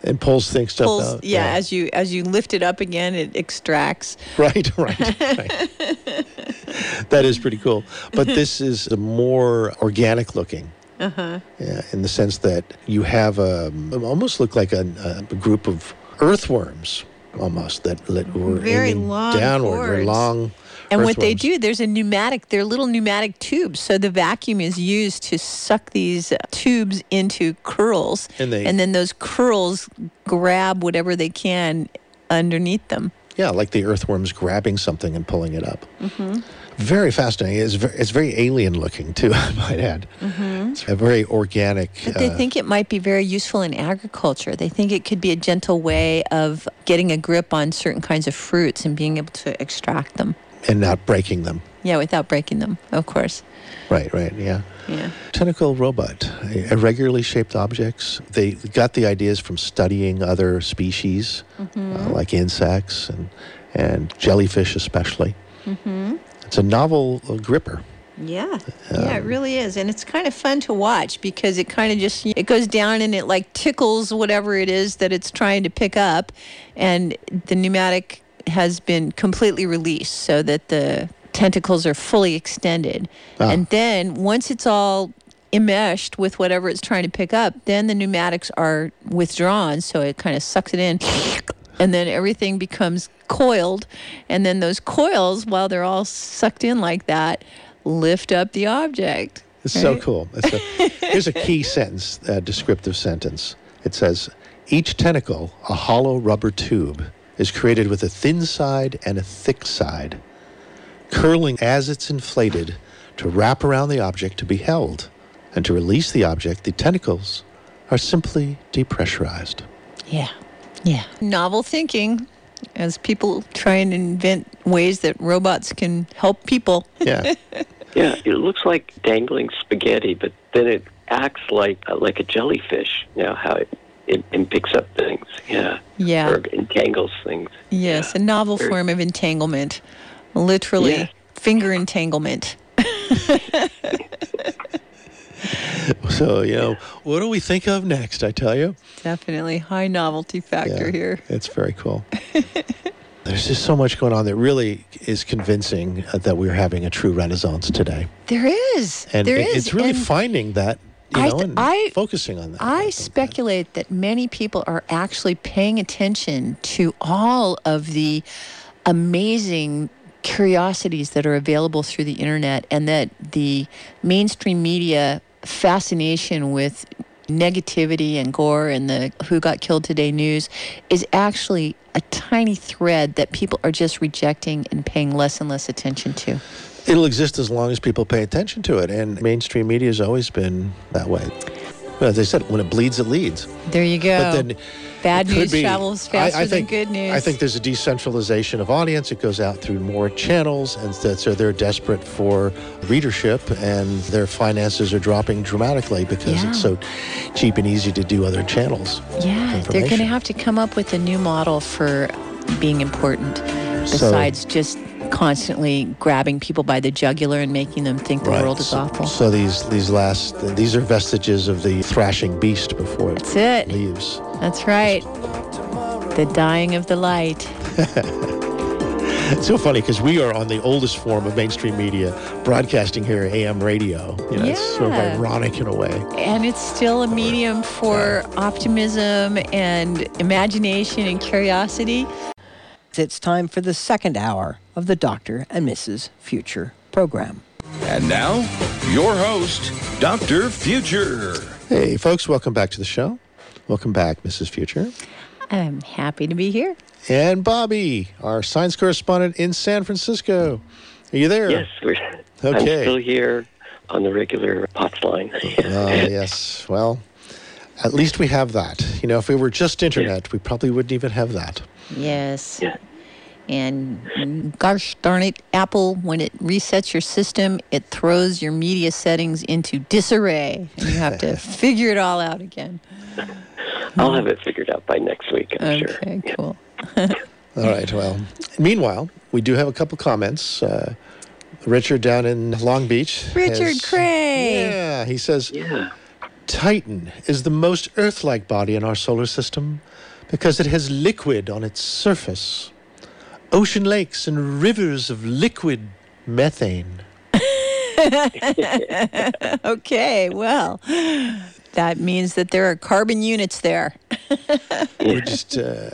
And pulls things stuff pulls, out. Yeah, yeah, as you as you lift it up again, it extracts. Right, right, right. That is pretty cool. But this is a more organic looking. Uh huh. Yeah, in the sense that you have a almost look like a, a group of earthworms, almost that, that were very long downward, very long. And earthworms. What they do, there's a pneumatic, they're little pneumatic tubes. So the vacuum is used to suck these tubes into curls. And, they, and then those curls grab whatever they can underneath them. Yeah, like the earthworms grabbing something and pulling it up. Mm-hmm. Very fascinating. It's very, it's very alien looking, too, I might add. Mm-hmm. It's a very organic. But they uh, think it might be very useful in agriculture. They think it could be a gentle way of getting a grip on certain kinds of fruits and being able to extract them. And not breaking them. Yeah, without breaking them, of course. Right, right, yeah. Yeah. Tentacle robot, irregularly shaped objects. They got the ideas from studying other species, mm-hmm. uh, like insects and, and jellyfish especially. Mm-hmm. It's a novel uh, gripper. Yeah, um, yeah, it really is. And it's kind of fun to watch because it kind of just, it goes down and it like tickles whatever it is that it's trying to pick up. And the pneumatic has been completely released so that the tentacles are fully extended. Ah. And then once it's all enmeshed with whatever it's trying to pick up, then the pneumatics are withdrawn. So it kind of sucks it in. And then everything becomes coiled. And then those coils, while they're all sucked in like that, lift up the object. It's right? So cool. It's a, here's a key sentence, a descriptive sentence. It says, each tentacle, a hollow rubber tube, is created with a thin side and a thick side, curling as it's inflated to wrap around the object to be held. And to release the object, the tentacles are simply depressurized. Yeah, yeah. Novel thinking. As people try and invent ways that robots can help people. Yeah. Yeah, it looks like dangling spaghetti, but then it acts like uh, like a jellyfish, you know, how it, it, it picks up things, yeah. Yeah. Or entangles things. Yes, yeah. A novel or, form of entanglement. Literally, yeah. Finger entanglement. So, you know, what do we think of next, I tell you? Definitely high novelty factor yeah, here. It's very cool. There's just so much going on that really is convincing that we're having a true renaissance today. There is. And there it, is. It's really and finding that, you I, know, and I, focusing on that. I, I speculate that. that many people are actually paying attention to all of the amazing curiosities that are available through the internet, and that the mainstream media fascination with negativity and gore and the who got killed today news is actually a tiny thread that people are just rejecting and paying less and less attention to. It'll exist as long as people pay attention to it, and mainstream media has always been that way. As I said, when it bleeds, it leads. There you go. But then bad news be, travels faster I, I think, than good news. I think there's a decentralization of audience. It goes out through more channels, and so they're desperate for readership, and their finances are dropping dramatically because yeah. it's so cheap and easy to do other channels. Yeah, they're going to have to come up with a new model for being important, besides so, just constantly grabbing people by the jugular and making them think the right. world is so, awful. So these these last these are vestiges of the thrashing beast before it, That's it. leaves. That's right. The dying of the light. It's so funny because we are on the oldest form of mainstream media broadcasting here, A M radio. You know, yeah. It's sort of ironic in a way. And it's still a medium for yeah. optimism and imagination and curiosity. It's time for the second hour of the Doctor and Missus Future program. And now, your host, Doctor Future. Hey, folks, welcome back to the show. Welcome back, Missus Future. I'm happy to be here. And Bobby, our science correspondent in San Francisco. Are you there? Yes, we're, okay. I'm still here on the regular POTS line. uh, yes, well, at least we have that. You know, if we were just internet, yeah. we probably wouldn't even have that. Yes. Yeah. And gosh darn it, Apple, when it resets your system, it throws your media settings into disarray. And you have to figure it all out again. I'll have it figured out by next week, I'm okay, sure. Okay, cool. All right, well, meanwhile, we do have a couple comments. Uh, Richard down in Long Beach. Richard has, Cray. Yeah, he says, yeah. Titan is the most Earth-like body in our solar system because it has liquid on its surface. Ocean lakes and rivers of liquid methane. Okay, well, that means that there are carbon units there. We're just, uh,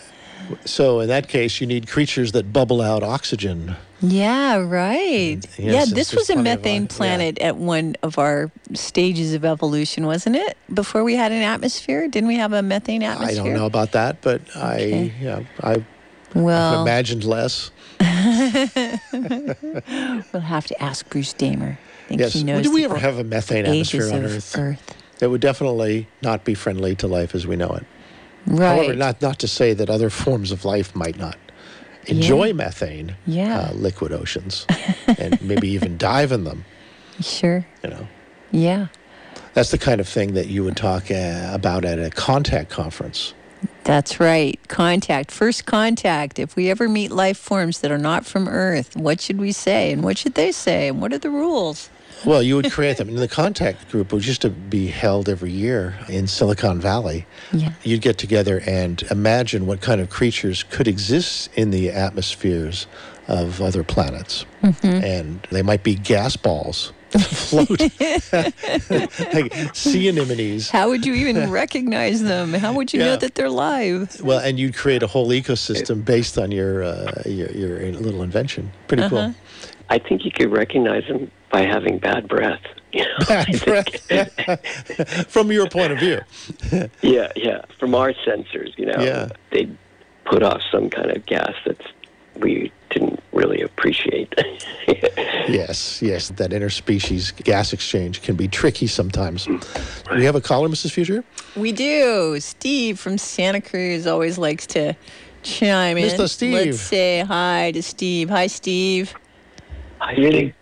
so in that case, you need creatures that bubble out oxygen. Yeah, right. And, yes, yeah, this was a methane of, uh, planet yeah. at one of our stages of evolution, wasn't it? Before we had an atmosphere? Didn't we have a methane atmosphere? I don't know about that, but okay. I... Yeah, I Well, I've imagined less. We'll have to ask Bruce Damer. I think yes. he knows. Well, do we ever have a methane atmosphere on Earth? Earth? It would definitely not be friendly to life as we know it. Right. However, not not to say that other forms of life might not enjoy yeah. methane, yeah. Uh, liquid oceans, and maybe even dive in them. Sure. You know. Yeah. That's the kind of thing that you would talk uh, about at a contact conference. That's right. Contact. First contact. If we ever meet life forms that are not from Earth, what should we say? And what should they say? And what are the rules? Well, you would create them. And the contact group, which used to be held every year in Silicon Valley, yeah. you'd get together and imagine what kind of creatures could exist in the atmospheres of other planets. Mm-hmm. And they might be gas balls. Float like sea anemones. How would you even recognize them? How would you yeah. know that they're live? Well, and you'd create a whole ecosystem based on your uh, your, your little invention. Pretty uh-huh. cool. I think you could recognize them by having bad breath. You know, bad breath. From your point of view. yeah, yeah. From our sensors, you know, yeah. they put off some kind of gas that's we didn't really appreciate. yes, yes, that interspecies gas exchange can be tricky sometimes. Do we have a caller, Missus Future? We do. Steve from Santa Cruz always likes to chime in. Mister Steve. Let's say hi to Steve. Hi, Steve. Hi, Steve.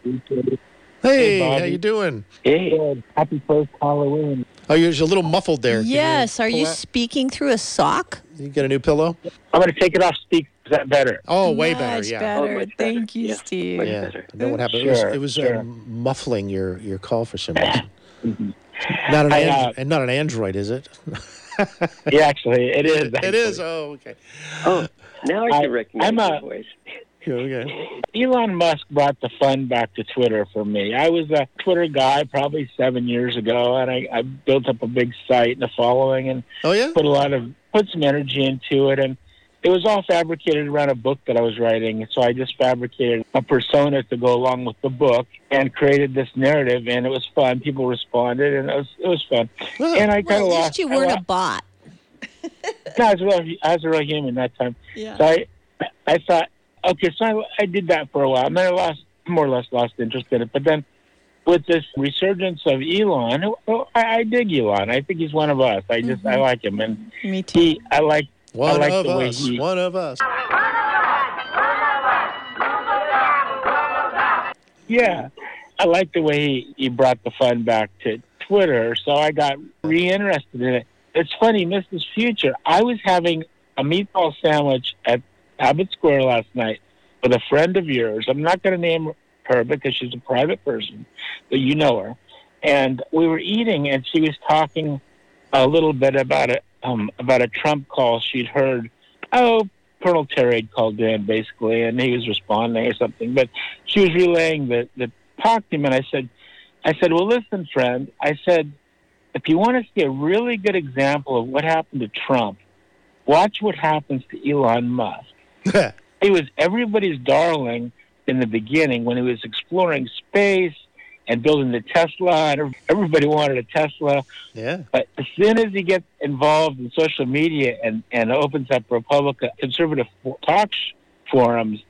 Hey, hey, how you doing? Hey. Happy first Halloween. Oh, you're just a little muffled there. Yes, you are you that? speaking through a sock? You get a new pillow? I'm going to take it off, Steve. Is that better? Oh, way Much better, yeah. Better. Oh, better. Thank you, yeah. Steve. Much yeah. better. And then what happened? Sure, it was, it was sure. uh, muffling your, your call for some reason. mm-hmm. Not an I, uh, and not an Android, is it? yeah, actually, it is. Actually. It is. Oh, okay. Oh, now I can recognize your voice. Yeah, okay. Elon Musk brought the fun back to Twitter for me. I was a Twitter guy probably seven years ago, and I, I built up a big site and a following, and oh, yeah? put a lot of put some energy into it, and. It was all fabricated around a book that I was writing, so I just fabricated a persona to go along with the book and created this narrative, and it was fun. People responded, and it was it was fun. Well, and I kind of well, lost. At least you weren't a bot. no, I was, a real, I was a real human that time. Yeah. So I, I thought, okay, so I, I did that for a while, and then I lost, more or less lost interest in it. But then with this resurgence of Elon, well, I, I dig Elon. I think he's one of us. I just mm-hmm. I like him, and me too. He, I like. One, like of us, he... one of us. One of us. Yeah. I like the way he, he brought the fun back to Twitter, so I got reinterested in it. It's funny, Missus Future, I was having a meatball sandwich at Abbott Square last night with a friend of yours. I'm not going to name her because she's a private person, but you know her. And we were eating, and she was talking a little bit about it. Um, about a Trump call she'd heard. Oh, Colonel Terry called in, basically, and he was responding or something. But she was relaying the, the talk to him, and I said, I said, well, listen, friend. I said, if you want to see a really good example of what happened to Trump, watch what happens to Elon Musk. He was everybody's darling in the beginning when he was exploring space and building the Tesla, and everybody wanted a Tesla. Yeah. But as soon as he gets involved in social media and, and opens up Republican conservative talk forums,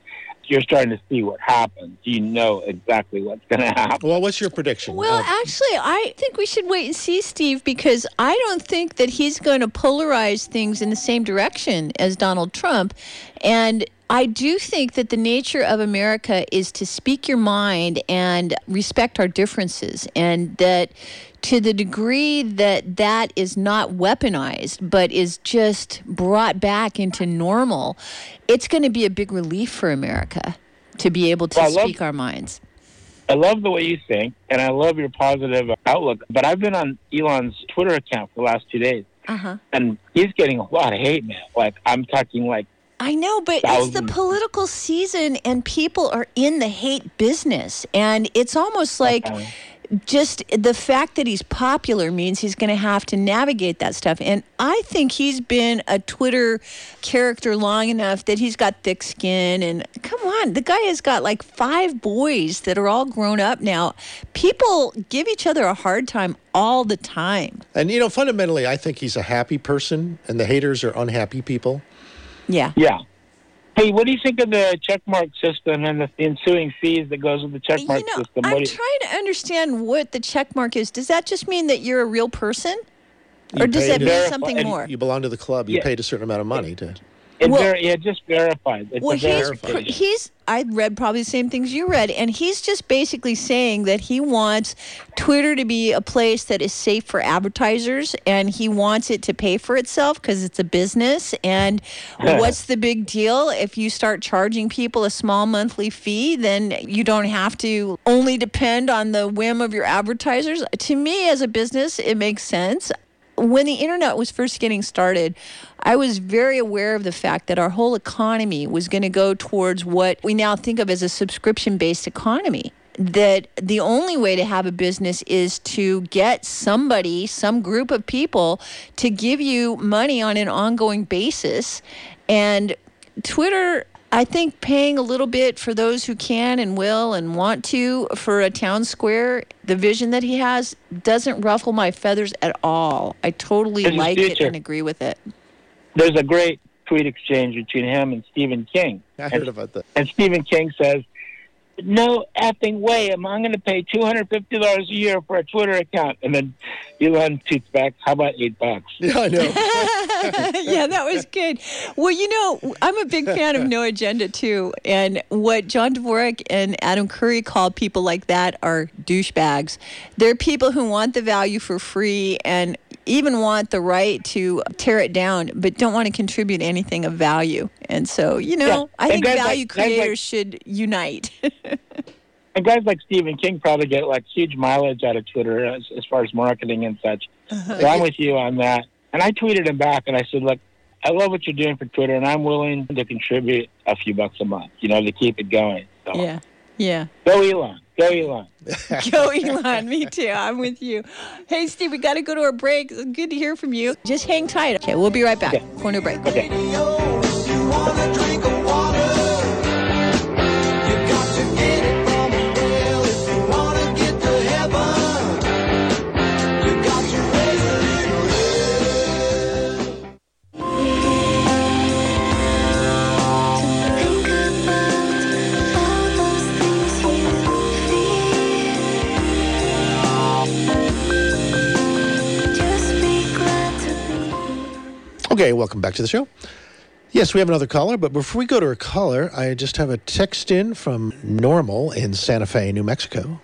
you're starting to see what happens. You know exactly what's going to happen. Well, what's your prediction? Well, um, actually, I think we should wait and see, Steve, because I don't think that he's going to polarize things in the same direction as Donald Trump. And I do think that the nature of America is to speak your mind and respect our differences, and that to the degree that that is not weaponized but is just brought back into normal, it's going to be a big relief for America to be able to well, speak love, our minds. I love the way you think, and I love your positive outlook, but I've been on Elon's Twitter account for the last two days, uh-huh. and he's getting a lot of hate, man. Like, I'm talking like, I know, but it's the political season, and people are in the hate business. And it's almost like just the fact that he's popular means he's going to have to navigate that stuff. And I think he's been a Twitter character long enough that he's got thick skin. And come on, the guy has got like five boys that are all grown up now. People give each other a hard time all the time. And, you know, fundamentally, I think he's a happy person, and the haters are unhappy people. Yeah. Yeah. Hey, what do you think of the checkmark system and the ensuing fees that goes with the checkmark you know, system? What I'm you... trying to understand what the checkmark is. Does that just mean that you're a real person? You or does that mean something more? You belong to the club. You yeah. paid a certain amount of money to... It, well, ver- yeah, just verified. It's well, verified. He's, he's, I read probably the same things you read, and he's just basically saying that he wants Twitter to be a place that is safe for advertisers, and he wants it to pay for itself because it's a business. And what's the big deal? If you start charging people a small monthly fee, then you don't have to only depend on the whim of your advertisers. To me, as a business, it makes sense. When the internet was first getting started, I was very aware of the fact that our whole economy was going to go towards what we now think of as a subscription-based economy. That the only way to have a business is to get somebody, some group of people, to give you money on an ongoing basis. And Twitter, I think, paying a little bit for those who can and will and want to for a town square, the vision that he has doesn't ruffle my feathers at all. I totally like it and agree with it. There's a great tweet exchange between him and Stephen King. I heard and, about that. And Stephen King says, "No effing way am I going to pay two hundred fifty dollars a year for a Twitter account." And then Elon tweets back, "How about eight bucks?" Yeah, I know. Yeah, that was good. Well, you know, I'm a big fan of No Agenda, too. And what John Dvorak and Adam Curry call people like that are douchebags. They're people who want the value for free and even want the right to tear it down, but don't want to contribute anything of value. And so, you know, yeah. I think value like, creators like, should unite. And guys like Stephen King probably get like huge mileage out of Twitter as, as far as marketing and such. Uh-huh. So I'm with you on that. And I tweeted him back and I said, "Look, I love what you're doing for Twitter and I'm willing to contribute a few bucks a month, you know, to keep it going." So. Yeah. Yeah. Go Elon. Go Elon. Go Elon. Me too. I'm with you. Hey, Steve, we got to go to our break. Good to hear from you. Just hang tight. Okay, we'll be right back. Okay. Corner break. Okay. Okay, welcome back to the show. Yes, we have another caller, but before we go to a caller, I just have a text in from Normal in Santa Fe, New Mexico,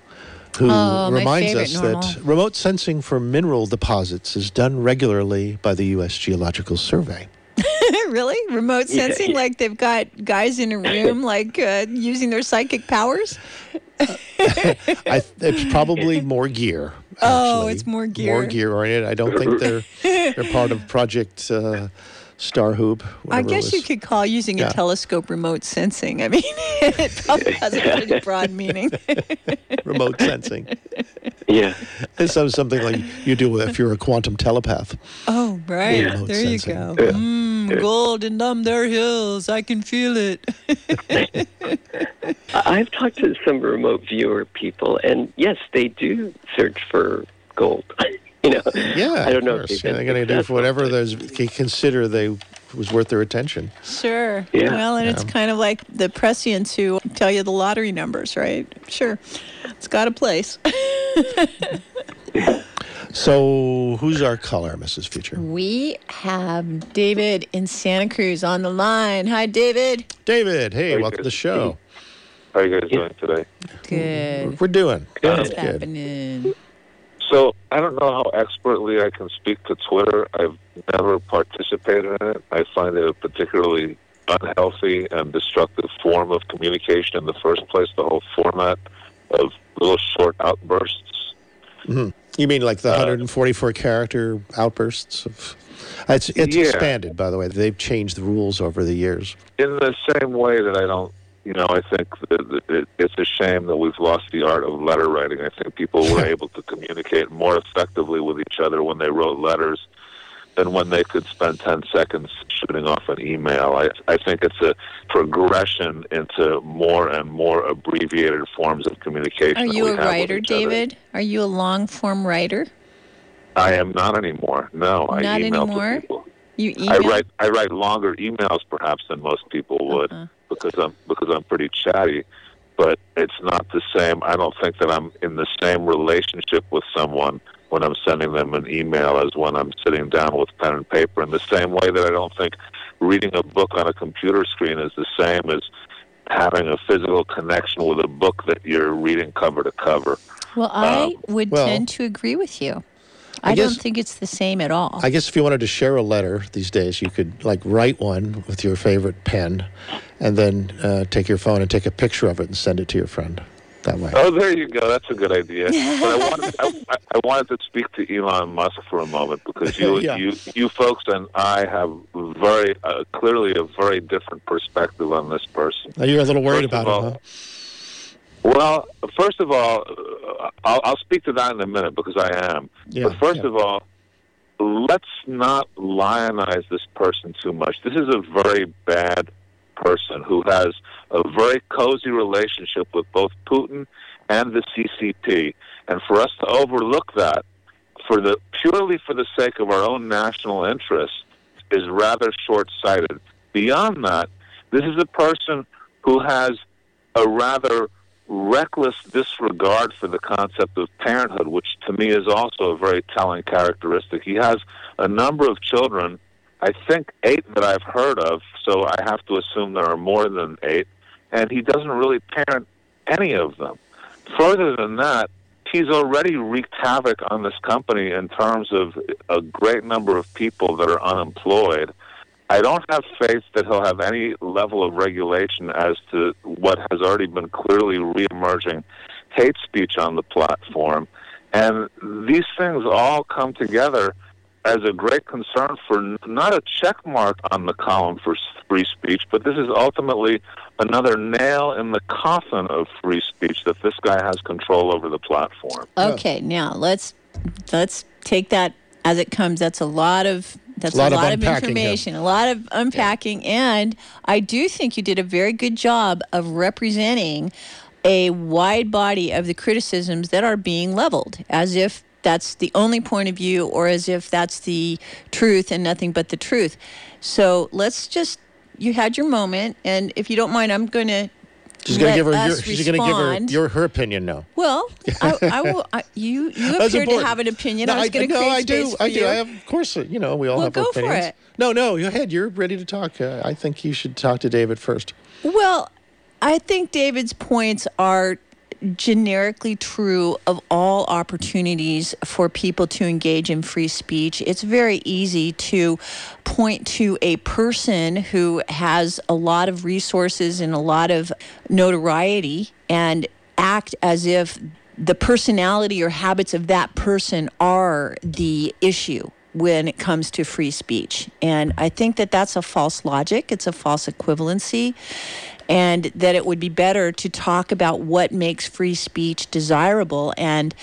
who oh, reminds us Normal. that remote sensing for mineral deposits is done regularly by the U S Geological Survey. Really? Remote sensing? Yeah. Like they've got guys in a room like uh, using their psychic powers? I, it's probably more gear. Actually. Oh, it's more gear. More gear oriented. I don't think they're they're part of Project uh, Star Hoop. I guess you could call using yeah. a telescope remote sensing. I mean, it probably has a pretty broad meaning. Remote sensing. Yeah. It sounds something like you do if you're a quantum telepath. Oh, right. Yeah. There sensing. you go. Yeah. Mm, gold and numb their hills. I can feel it. I've talked to some remote viewer people, and yes, they do search for gold. You know, yeah, I don't know. If they've yeah, they're going to do whatever those they consider they was worth their attention. Sure. Yeah. Well, and yeah. it's kind of like the prescients who tell you the lottery numbers, right? Sure, it's got a place. So, who's our caller, Missus Future? We have David in Santa Cruz on the line. Hi, David. David, hey, welcome to the show. How are you guys doing today? Good. We're doing. Good. What's happening? So, I don't know how expertly I can speak to Twitter. I've never participated in it. I find it a particularly unhealthy and destructive form of communication in the first place, the whole format of little short outbursts. Mm-hmm. You mean like the uh, one hundred forty-four character outbursts of... It's, it's yeah. expanded, by the way. They've changed the rules over the years. In the same way that I don't, you know, I think that it, it's a shame that we've lost the art of letter writing. I think people were able to communicate more effectively with each other when they wrote letters than when they could spend ten seconds shooting off an email. I, I think it's a progression into more and more abbreviated forms of communication. Are you a writer, David? Other. Are you a long-form writer? I am not anymore. No, not I email anymore? People. You email? I write. I write longer emails perhaps than most people would uh-huh. because I'm because I'm pretty chatty. But it's not the same. I don't think that I'm in the same relationship with someone when I'm sending them an email as when I'm sitting down with pen and paper, in the same way that I don't think reading a book on a computer screen is the same as having a physical connection with a book that you're reading cover to cover. Well, I um, would well, tend to agree with you. I, I guess, don't think it's the same at all. I guess if you wanted to share a letter these days, you could like write one with your favorite pen and then uh, take your phone and take a picture of it and send it to your friend. That way. Oh, there you go. That's a good idea. But I wanted, I, I wanted to speak to Elon Musk for a moment, because you, yeah. you, you folks and I have very uh, clearly a very different perspective on this person. Now you're a little worried first about him, huh? Well, first of all, I'll, I'll speak to that in a minute because I am. Yeah, but first yeah. of all, let's not lionize this person too much. This is a very bad person who has a very cozy relationship with both Putin and the C C P. And for us to overlook that for the purely for the sake of our own national interests is rather short-sighted. Beyond that, this is a person who has a rather reckless disregard for the concept of parenthood, which to me is also a very telling characteristic. He has a number of children, I think eight that I've heard of, so I have to assume there are more than eight, and he doesn't really parent any of them. Further than that, he's already wreaked havoc on this company in terms of a great number of people that are unemployed. I don't have faith that he'll have any level of regulation as to what has already been clearly reemerging hate speech on the platform. And these things all come together as a great concern for not a check mark on the column for free speech, but this is ultimately another nail in the coffin of free speech that this guy has control over the platform. Okay, now let's let's take that as it comes. That's a lot of that's a lot, a lot of, of information, him. a lot of unpacking, yeah. and I do think you did a very good job of representing a wide body of the criticisms that are being leveled, as if that's the only point of view, or as if that's the truth and nothing but the truth. So let's just, you had your moment, and if you don't mind, I'm going to She's going to give her your, she's going to give her your her opinion now. Well, I, I will. I, you you appear to have an opinion. No, I was going to no, create I space do, for I you. do. I do. I do. Of course, you know we all well, have go opinions. For it. No, no. Go ahead. You're ready to talk. Uh, I think you should talk to David first. Well, I think David's points are generically true of all opportunities for people to engage in free speech. It's very easy to point to a person who has a lot of resources and a lot of notoriety and act as if the personality or habits of that person are the issue when it comes to free speech. And I think that that's a false logic. It's a false equivalency. And that it would be better to talk about what makes free speech desirable and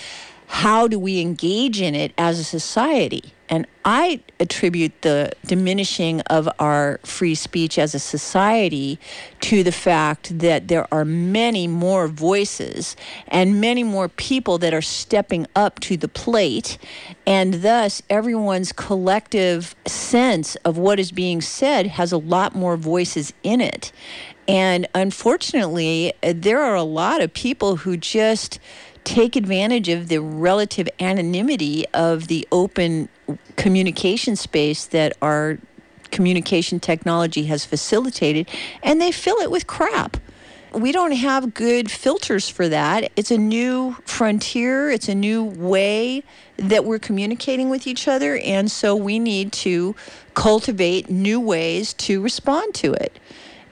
how do we engage in it as a society. And I attribute the diminishing of our free speech as a society to the fact that there are many more voices and many more people that are stepping up to the plate, and thus everyone's collective sense of what is being said has a lot more voices in it. And unfortunately, there are a lot of people who just take advantage of the relative anonymity of the open communication space that our communication technology has facilitated, and they fill it with crap. We don't have good filters for that. It's a new frontier. It's a new way that we're communicating with each other, and so we need to cultivate new ways to respond to it.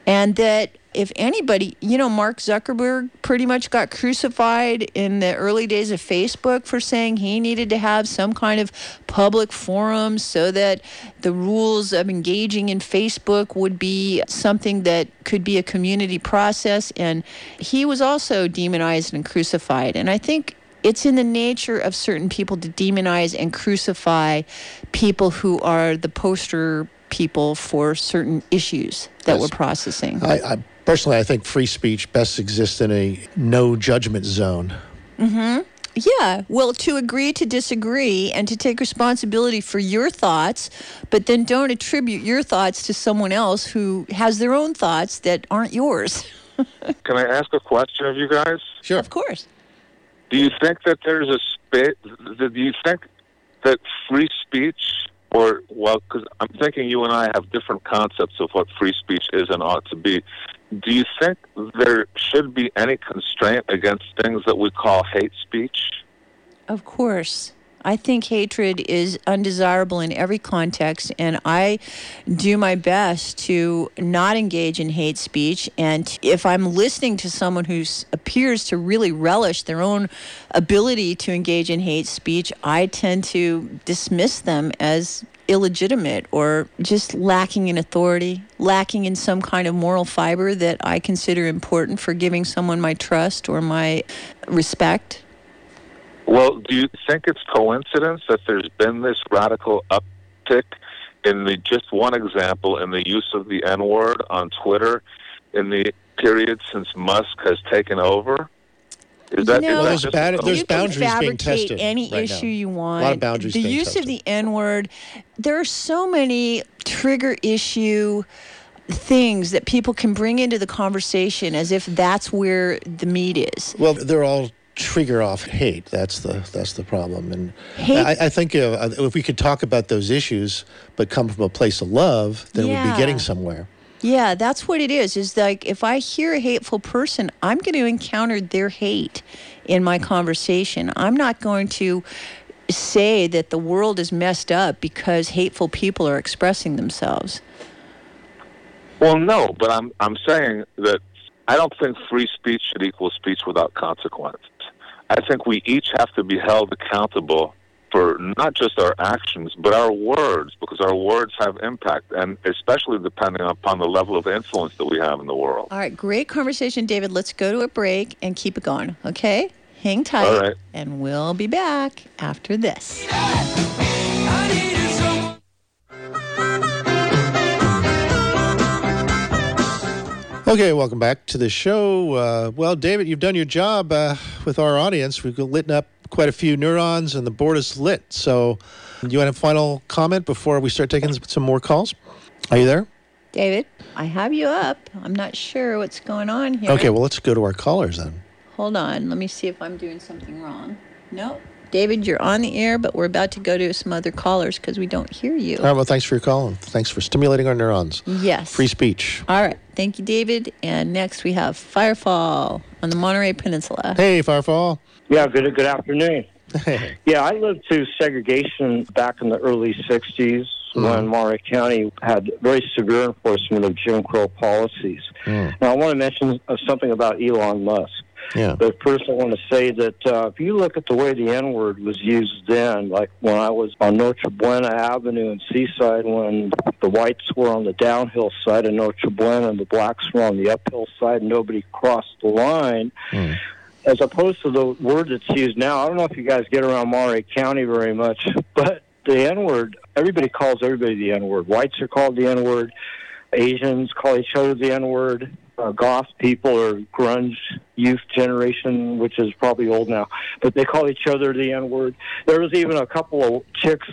And that if anybody, you know, Mark Zuckerberg pretty much got crucified in the early days of Facebook for saying he needed to have some kind of public forum so that the rules of engaging in Facebook would be something that could be a community process. And he was also demonized and crucified. And I think it's in the nature of certain people to demonize and crucify people who are the poster people for certain issues that yes. we're processing. I, I personally, I think free speech best exists in a no judgment zone. Mm-hmm. Yeah. Well, to agree to disagree and to take responsibility for your thoughts, but then don't attribute your thoughts to someone else who has their own thoughts that aren't yours. Can I ask a question of you guys? Sure. Of course. Do you think that there's a ba- do you think that free speech, or, well, because I'm thinking you and I have different concepts of what free speech is and ought to be. Do you think there should be any constraint against things that we call hate speech? Of course. I think hatred is undesirable in every context, and I do my best to not engage in hate speech. And if I'm listening to someone who appears to really relish their own ability to engage in hate speech, I tend to dismiss them as illegitimate or just lacking in authority, lacking in some kind of moral fiber that I consider important for giving someone my trust or my respect. Well, do you think it's coincidence that there's been this radical uptick in the, just one example, in the use of the N-word on Twitter in the period since Musk has taken over? Is that, no, is that there's, bad, there's boundaries being tested. You can fabricate any right issue now. You want. A lot of boundaries being tested. The use of the N-word, there are so many trigger issue things that people can bring into the conversation as if that's where the meat is. Well, they're all trigger off hate. That's the that's the problem. And I, I think uh, if we could talk about those issues, but come from a place of love, then yeah. we'd be getting somewhere. Yeah, that's what it is. Is like if I hear a hateful person, I'm going to encounter their hate in my conversation. I'm not going to say that the world is messed up because hateful people are expressing themselves. Well, no, but I'm I'm saying that I don't think free speech should equal speech without consequence. I think we each have to be held accountable for not just our actions, but our words, because our words have impact, and especially depending upon the level of influence that we have in the world. All right, great conversation, David. Let's go to a break and keep it going, okay? Hang tight, all right. And we'll be back after this. Okay, welcome back to the show. Uh, well, David, you've done your job uh, with our audience. We've lit up quite a few neurons, and the board is lit. So you want a final comment before we start taking some more calls? Are you there? David, I have you up. I'm not sure what's going on here. Okay, well, let's go to our callers then. Hold on. Let me see if I'm doing something wrong. Nope. David, you're on the air, but we're about to go to some other callers because we don't hear you. All right, well, thanks for your call, and thanks for stimulating our neurons. Yes. Free speech. All right. Thank you, David. And next we have Firefall on the Monterey Peninsula. Hey, Firefall. Yeah, good good afternoon. Hey. Yeah, I lived through segregation back in the early sixties mm. when Monterey County had very severe enforcement of Jim Crow policies. Mm. Now, I want to mention something about Elon Musk. Yeah. But first I want to say that uh, if you look at the way the N-word was used then, like when I was on Noche Buena Avenue in Seaside, when the whites were on the downhill side of Noche Buena and the blacks were on the uphill side, nobody crossed the line, mm. as opposed to the word that's used now. I don't know if you guys get around Monterey County very much, but the N-word, everybody calls everybody the N-word. Whites are called the N-word. Asians call each other the N-word. Uh, goth people or grunge youth generation, which is probably old now, but they call each other the N-word. There was even a couple of chicks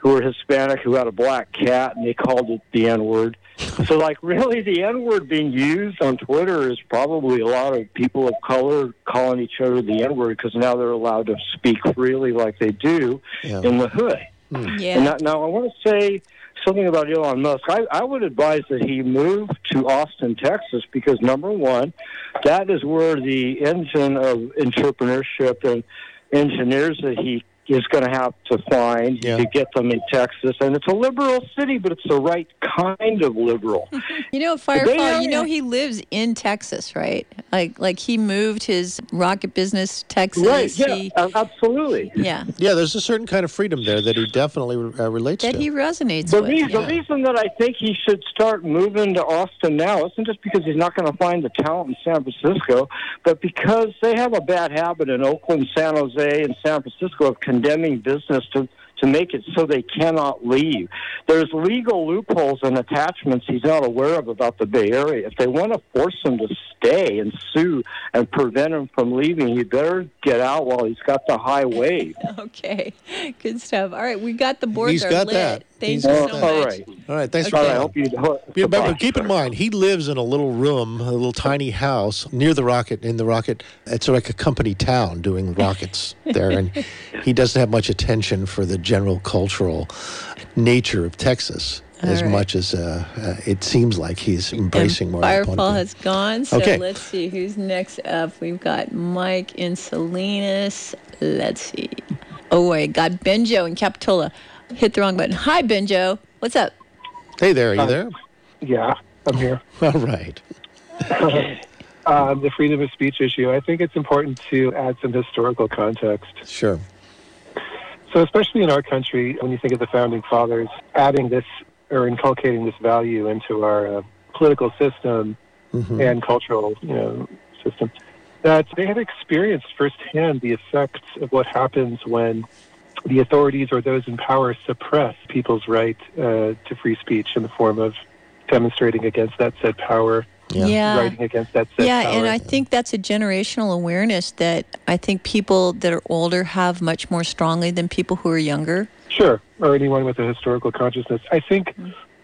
who were Hispanic who had a black cat, and they called it the N-word. So, like, really, the N-word being used on Twitter is probably a lot of people of color calling each other the N-word because now they're allowed to speak freely like they do yeah. in the hood. Mm. Yeah. And that, now, I want to say something about Elon Musk. I, I would advise that he move to Austin, Texas, because, number one, that is where the engine of entrepreneurship and engineers that he is going to have to find yeah. to get them in Texas. And it's a liberal city, but it's the right kind of liberal. You know, Firefall, you know he lives in Texas, right? Like like he moved his rocket business to Texas. Right, yeah, he, uh, absolutely. Yeah. Yeah, there's a certain kind of freedom there that he definitely uh, relates that to. That he resonates the with. Re- yeah. The reason that I think he should start moving to Austin now isn't just because he's not going to find the talent in San Francisco, but because they have a bad habit in Oakland, San Jose, and San Francisco of condemning business to, to make it so they cannot leave. There's legal loopholes and attachments he's not aware of about the Bay Area. If they want to force him to stay and sue and prevent him from leaving, he better get out while he's got the high wave. Okay, good stuff. All right, we got the board. He's got lit. that. Thank you so much. All right. All right. Thanks okay. for that. I hope you know yeah, but keep in mind, he lives in a little room, a little tiny house near the rocket, in the rocket. It's like a company town doing rockets there. And he doesn't have much attention for the general cultural nature of Texas. All as right. much as uh, uh, it seems like he's embracing and more. Firefall has gone, so okay. let's see who's next up. We've got Mike in Salinas. Let's see. Oh, I got Benjo in Capitola. Hit the wrong button. Hi, Benjo. What's up? Hey there. Are you uh, there? Yeah, I'm here. All right. um, the freedom of speech issue. I think it's important to add some historical context. Sure. So especially in our country, when you think of the Founding Fathers, adding this or inculcating this value into our uh, political system mm-hmm. and cultural, you know, system, that they have experienced firsthand the effects of what happens when the authorities or those in power suppress people's right uh, to free speech in the form of demonstrating against that said power, yeah. Yeah. writing against that said yeah, power. Yeah, and I think that's a generational awareness that I think people that are older have much more strongly than people who are younger. Sure, or anyone with a historical consciousness. I think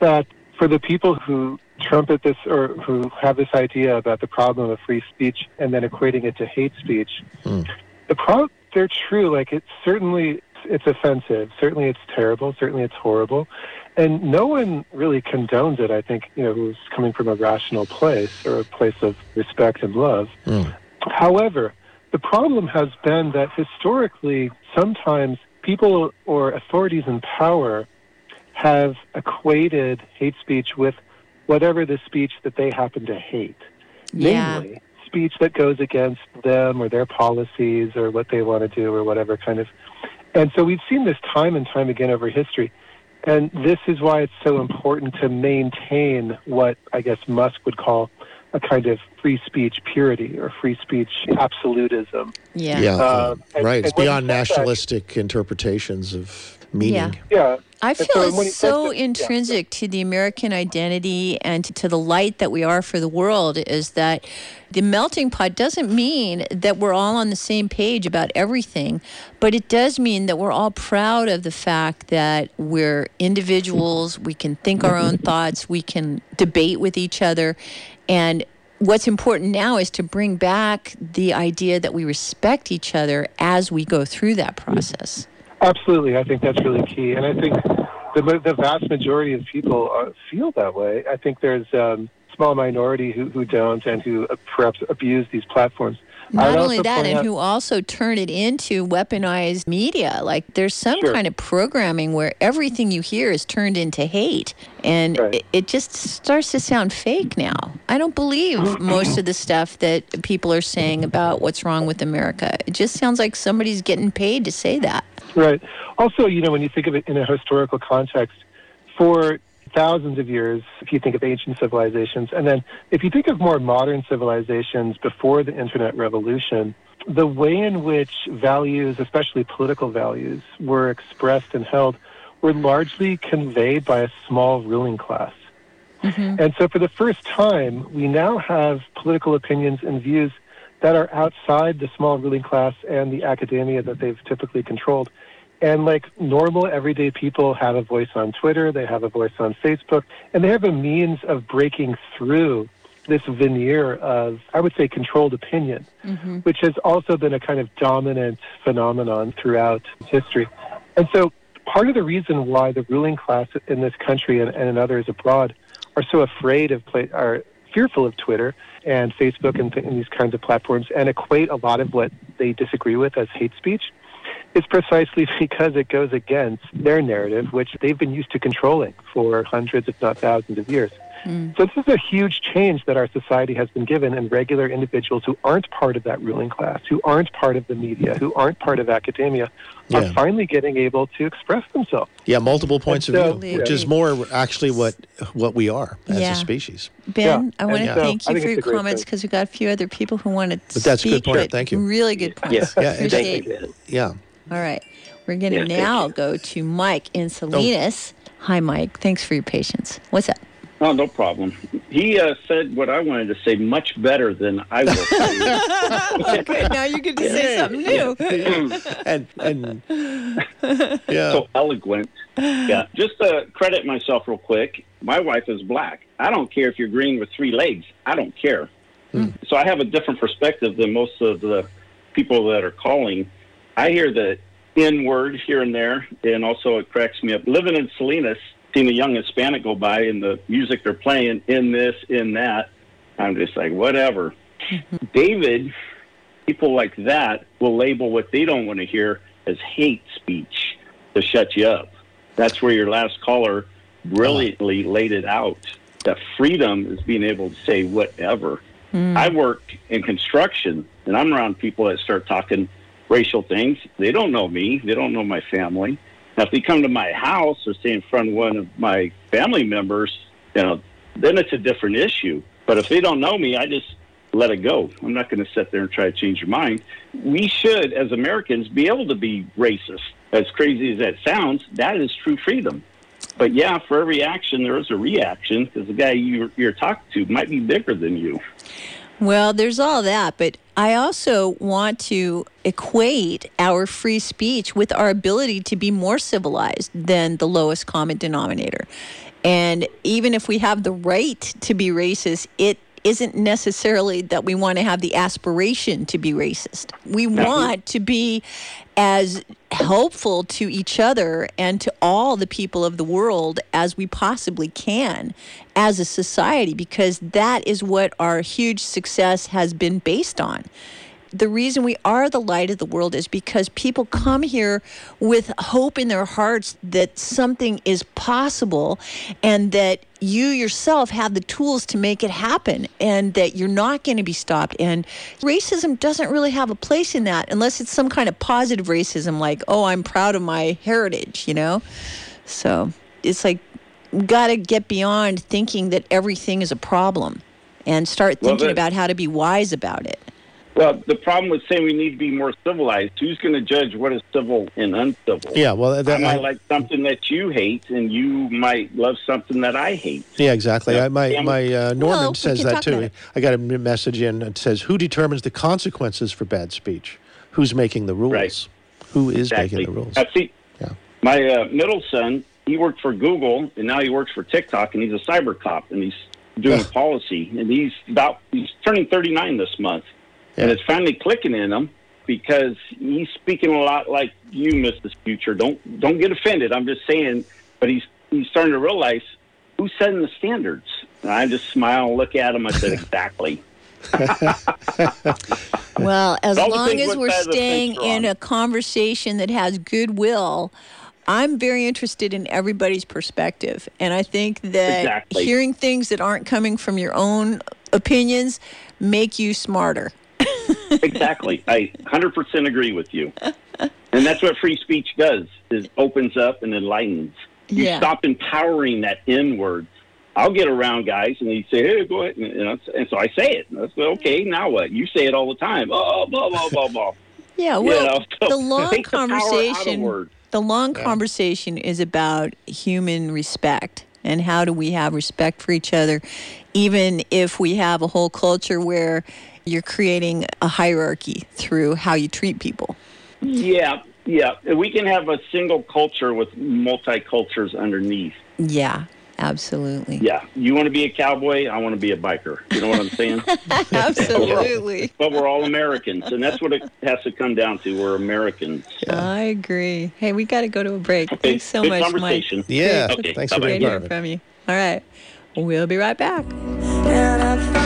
that for the people who trumpet this or who have this idea about the problem of free speech and then equating it to hate speech, mm. the problem, they're true. Like, it's certainly, it's offensive. Certainly it's terrible. Certainly it's horrible. And no one really condones it, I think, you know, who's coming from a rational place or a place of respect and love. Mm. However, the problem has been that historically, sometimes people or authorities in power have equated hate speech with whatever the speech that they happen to hate. Yeah. Namely, speech that goes against them or their policies or what they want to do or whatever kind of. And so we've seen this time and time again over history. And this is why it's so important to maintain what I guess Musk would call a kind of free speech purity or free speech absolutism. Yeah, yeah. Uh, and, right. And it's beyond nationalistic that, interpretations of meaning. Yeah, yeah. I feel so it's so that, intrinsic yeah. to the American identity and to the light that we are for the world is that the melting pot doesn't mean that we're all on the same page about everything, but it does mean that we're all proud of the fact that we're individuals, we can think our own thoughts, we can debate with each other. And what's important now is to bring back the idea that we respect each other as we go through that process. Absolutely. I think that's really key. And I think the, the vast majority of people are, feel that way. I think there's a um, small minority who, who don't and who uh, perhaps abuse these platforms. Not only that, and out, who also turn it into weaponized media. Like, there's some sure. kind of programming where everything you hear is turned into hate. And right. it, it just starts to sound fake now. I don't believe most of the stuff that people are saying about what's wrong with America. It just sounds like somebody's getting paid to say that. Right. Also, you know, when you think of it in a historical context, for thousands of years, if you think of ancient civilizations, and then if you think of more modern civilizations before the Internet revolution, the way in which values, especially political values, were expressed and held were largely conveyed by a small ruling class. Mm-hmm. And so for the first time, we now have political opinions and views that are outside the small ruling class and the academia that they've typically controlled. And like normal everyday people have a voice on Twitter, they have a voice on Facebook, and they have a means of breaking through this veneer of, I would say, controlled opinion, mm-hmm. which has also been a kind of dominant phenomenon throughout history. And so part of the reason why the ruling class in this country and, and in others abroad are so afraid of, play, are fearful of Twitter and Facebook and, th- and these kinds of platforms and equate a lot of what they disagree with as hate speech, it's precisely because it goes against their narrative, which they've been used to controlling for hundreds, if not thousands of years. Mm. So this is a huge change that our society has been given, and regular individuals who aren't part of that ruling class, who aren't part of the media, who aren't part of academia, yeah. are finally getting able to express themselves. Yeah, multiple points so, of view, yeah. which is more actually what what we are as yeah. a species. Ben, yeah. I want to yeah. thank you for your comments because we've got a few other people who want to speak. But that's a good point. Thank you. Really good point. Yeah. yeah. Appreciate it. Yeah. All right. We're going to yeah, now go to Mike in Salinas. Oh. Hi, Mike. Thanks for your patience. What's up? Oh, no problem. He uh, said what I wanted to say much better than I will. Okay, now you get to say something new. and, and, yeah. So eloquent. Yeah. Just to credit myself real quick, my wife is black. I don't care if you're green with three legs. I don't care. Mm. So I have a different perspective than most of the people that are calling. I hear the N-word here and there, and also it cracks me up. Living in Salinas, seeing a young Hispanic go by and the music they're playing, in this, in that, I'm just like, whatever. David, people like that will label what they don't want to hear as hate speech to shut you up. That's where your last caller brilliantly laid it out, that freedom is being able to say whatever. Mm. I work in construction, and I'm around people that start talking racial things. They don't know me. They don't know my family. Now, if they come to my house or stay in front of one of my family members, you know, then it's a different issue. But if they don't know me, I just let it go. I'm not going to sit there and try to change your mind. We should, as Americans, be able to be racist. As crazy as that sounds, that is true freedom. But, yeah, for every action, there is a reaction, because the guy you're, you're talking to might be bigger than you. Well, there's all that, but I also want to equate our free speech with our ability to be more civilized than the lowest common denominator. And even if we have the right to be racist, it isn't necessarily that we want to have the aspiration to be racist. We want to be as helpful to each other and to all the people of the world as we possibly can as a society, because that is what our huge success has been based on. The reason we are the light of the world is because people come here with hope in their hearts that something is possible and that you yourself have the tools to make it happen and that you're not going to be stopped. And racism doesn't really have a place in that unless it's some kind of positive racism like, oh, I'm proud of my heritage, you know? So it's like we got to get beyond thinking that everything is a problem and start thinking about how to be wise about it. Well, the problem with saying we need to be more civilized, who's going to judge what is civil and uncivil? Yeah, well, that, I might I, like something that you hate, and you might love something that I hate. Yeah, exactly. So, I, my my uh, Norman well, says that too. I got a message in that says, "Who determines the consequences for bad speech? Who's making the rules? Right. Who is exactly. making the rules?" I see. Yeah. My uh, middle son, he worked for Google, and now he works for TikTok, and he's a cyber cop, and he's doing Ugh. policy, and he's about he's turning thirty-nine this month. Yeah. And it's finally clicking in him because he's speaking a lot like you, Missus Future. Don't don't get offended. I'm just saying, but he's he's starting to realize who's setting the standards. And I just smile and look at him. I said, exactly. Well, as long as we're staying in a conversation that has goodwill, I'm very interested in everybody's perspective. And I think that exactly. hearing things that aren't coming from your own opinions make you smarter. Exactly. I one hundred percent agree with you. And that's what free speech does, is opens up and enlightens. You yeah. stop empowering that N-word. I'll get around guys, and they say, hey, go ahead. And, and, and so I say it. And I say, okay, now what? You say it all the time. Oh, blah, blah, blah, blah. Yeah, well, you know, so the long conversation, the, the long yeah. conversation is about human respect. And how do we have respect for each other, even if we have a whole culture where you're creating a hierarchy through how you treat people? Yeah, yeah. We can have a single culture with multi-cultures underneath. Yeah, absolutely. Yeah. You want to be a cowboy, I want to be a biker. You know what I'm saying? Absolutely. But we're all Americans, and that's what it has to come down to. We're Americans. Yeah. I agree. Hey, we got to go to a break. Okay. Thanks so Good much, conversation. Mike. Yeah. Great. Okay. Thanks for being here. From you. All right. We'll be right back. And I'm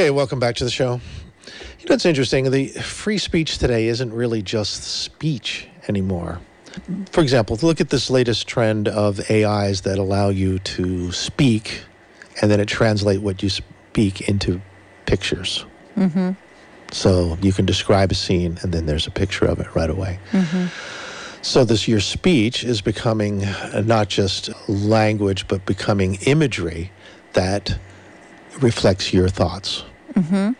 Okay, welcome back to the show. You know, it's interesting. The free speech today isn't really just speech anymore. For example, look at this latest trend of A Is that allow you to speak, and then it translate what you speak into pictures. Mm-hmm. So you can describe a scene, and then there's a picture of it right away. Mm-hmm. So this your speech is becoming not just language, but becoming imagery that reflects your thoughts. Mm-hmm.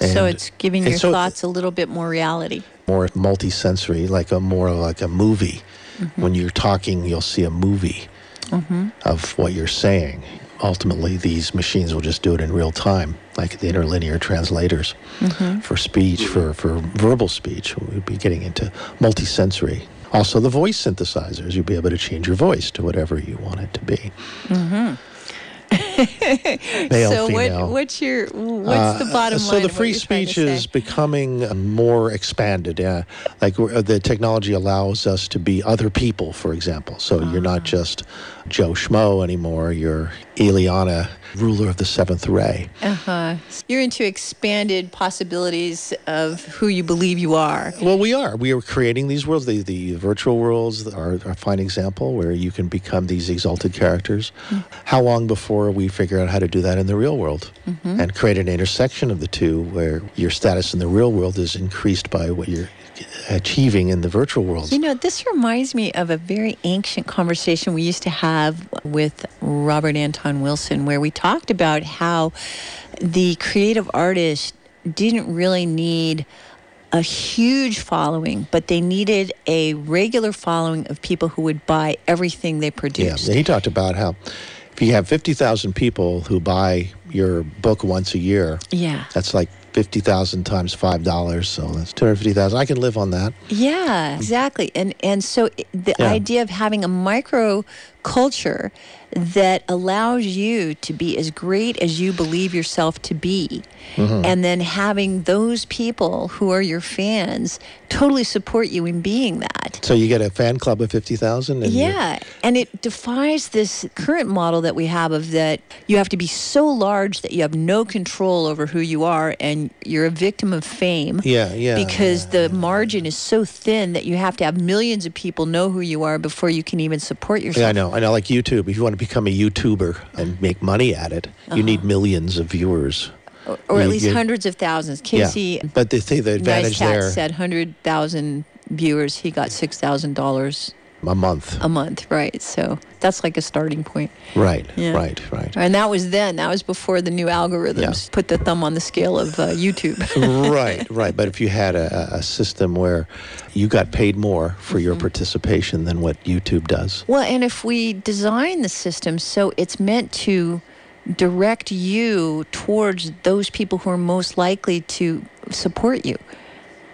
And so it's giving your so thoughts a little bit more reality. More multi-sensory, like a more like a movie. Mm-hmm. When you're talking, you'll see a movie mm-hmm. of what you're saying. Ultimately, these machines will just do it in real time, like the interlinear translators mm-hmm. for speech, for, for verbal speech. We'll be getting into multi-sensory. Also, the voice synthesizers. You'll be able to change your voice to whatever you want it to be. Mm-hmm. Male, so what, what's your what's the bottom uh, so line? So the free speech is becoming more expanded. Yeah, like the technology allows us to be other people. For example, so uh-huh. you're not just Joe Schmo anymore. You're Eliana, ruler of the seventh ray. Uh huh. You're into expanded possibilities of who you believe you are. Well, we are. We are creating these worlds. The the virtual worlds are a fine example where you can become these exalted characters. Mm. How long before we figure out how to do that in the real world mm-hmm. and create an intersection of the two where your status in the real world is increased by what you're achieving in the virtual world? You know, this reminds me of a very ancient conversation we used to have with Robert Anton Wilson, where we talked about how the creative artist didn't really need a huge following, but they needed a regular following of people who would buy everything they produced. Yeah, he talked about how if you have fifty thousand people who buy your book once a year, yeah, that's like fifty thousand times five dollars, so that's two hundred fifty thousand. I can live on that. Yeah, exactly. And and so the yeah. idea of having a micro culture that allows you to be as great as you believe yourself to be, mm-hmm. and then having those people who are your fans totally support you in being that. So you get a fan club of fifty thousand? Yeah, and it defies this current model that we have of that you have to be so large that you have no control over who you are, and you're a victim of fame. Yeah, yeah. Because yeah. the margin is so thin that you have to have millions of people know who you are before you can even support yourself. Yeah, I know. I know, like YouTube. If you want to become a YouTuber and make money at it, uh-huh. you need millions of viewers. Or, or you, at least you, hundreds of thousands. Casey yeah. but they say the advantage Neistat there said one hundred thousand viewers, he got six thousand dollars. A month. A month, right. So that's like a starting point. Right, yeah. right, right. And that was then. That was before the new algorithms yeah. put the thumb on the scale of uh, YouTube. Right, right. But if you had a, a system where you got paid more for mm-hmm. your participation than what YouTube does. Well, and if we design the system so it's meant to direct you towards those people who are most likely to support you.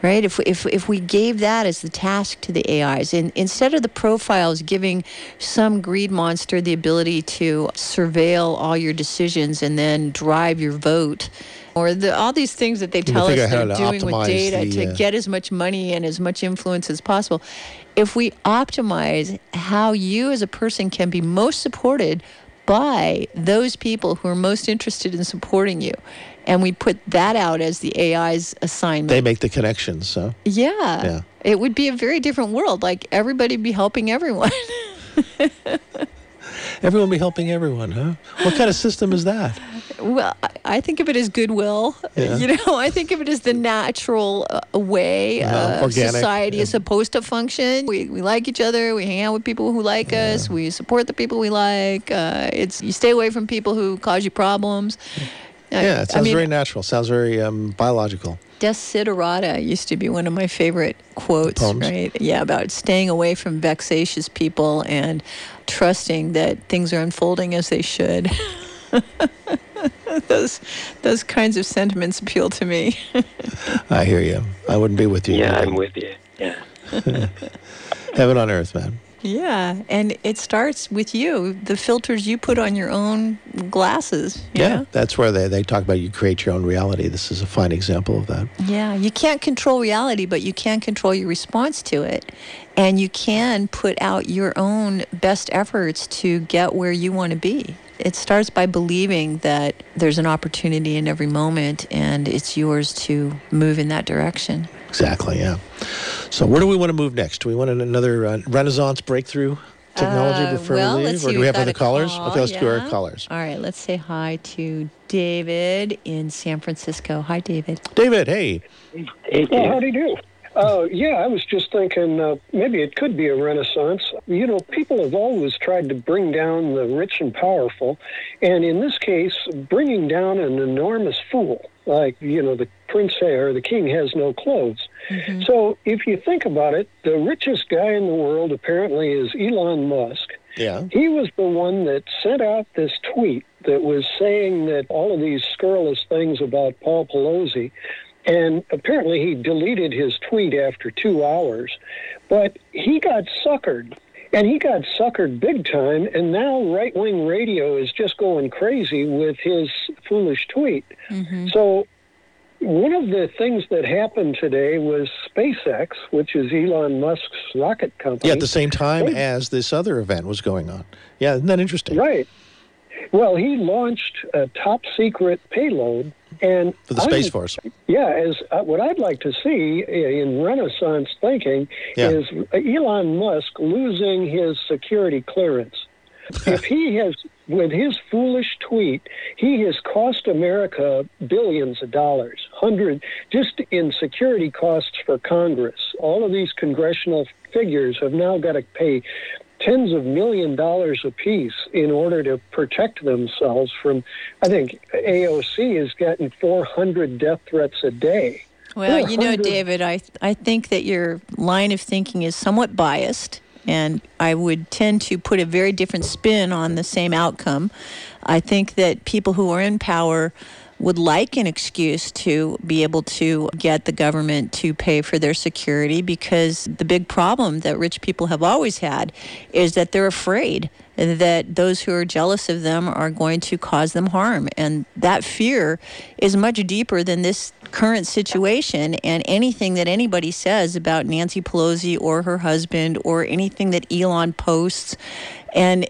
Right? If, if if we gave that as the task to the A Is, and instead of the profiles giving some greed monster the ability to surveil all your decisions and then drive your vote, or the, all these things that they tell us they're doing with data the, to uh, get as much money and as much influence as possible, if we optimize how you as a person can be most supported by those people who are most interested in supporting you, and we put that out as the A I's assignment. They make the connections, so. Yeah. yeah. It would be a very different world. Like, everybody would be helping everyone. Everyone would be helping everyone, huh? What kind of system is that? Well, I think of it as goodwill. Yeah. You know, I think of it as the natural uh, way uh, uh, society yeah. is supposed to function. We we like each other. We hang out with people who like yeah. us. We support the people we like. Uh, it's you stay away from people who cause you problems. Yeah. Yeah, it sounds I mean, very natural. Sounds very um, biological. Desiderata used to be one of my favorite quotes, Poems. right? Yeah, about staying away from vexatious people and trusting that things are unfolding as they should. those those kinds of sentiments appeal to me. I hear you. I wouldn't be with you. Yeah, either. I'm with you. Yeah. Heaven on earth, man. Yeah, and it starts with you, the filters you put on your own glasses. You yeah, know? That's where they, they talk about you create your own reality. This is a fine example of that. Yeah, you can't control reality, but you can control your response to it. And you can put out your own best efforts to get where you want to be. it starts by believing that there's an opportunity in every moment and it's yours to move in that direction. Exactly, yeah. So where do we want to move next? Do we want another uh, Renaissance breakthrough technology uh, before well, we leave? Or do we have other callers? Call. Okay, let's yeah. do our callers. All right, let's say hi to David in San Francisco. Hi, David. David, hey. Hey, well, how do you do? Oh, uh, yeah, I was just thinking uh, maybe it could be a renaissance. You know, people have always tried to bring down the rich and powerful, and in this case, bringing down an enormous fool. Like, you know, the prince or the king has no clothes. Mm-hmm. So if you think about it, the richest guy in the world apparently is Elon Musk. Yeah. He was the one that sent out this tweet that was saying that all of these scurrilous things about Paul Pelosi. And apparently he deleted his tweet after two hours. But he got suckered, and he got suckered big time. And now right-wing radio is just going crazy with his foolish tweet. Mm-hmm. So one of the things that happened today was SpaceX, which is Elon Musk's rocket company. Yeah, at the same time they, as this other event was going on. Yeah, isn't that interesting? Right. Well, he launched a top-secret payload. And for the Space Force. Yeah, as uh, what I'd like to see in Renaissance thinking yeah. is Elon Musk losing his security clearance. If he has, with his foolish tweet, he has cost America billions of dollars, hundred just in security costs for Congress. All of these congressional figures have now got to pay tens of million dollars apiece in order to protect themselves from, I think A O C has gotten four hundred death threats a day. Well, you know, David, I I think that your line of thinking is somewhat biased, and I would tend to put a very different spin on the same outcome. I think that people who are in power would like an excuse to be able to get the government to pay for their security, because the big problem that rich people have always had is that they're afraid that those who are jealous of them are going to cause them harm. And that fear is much deeper than this current situation and anything that anybody says about Nancy Pelosi or her husband or anything that Elon posts and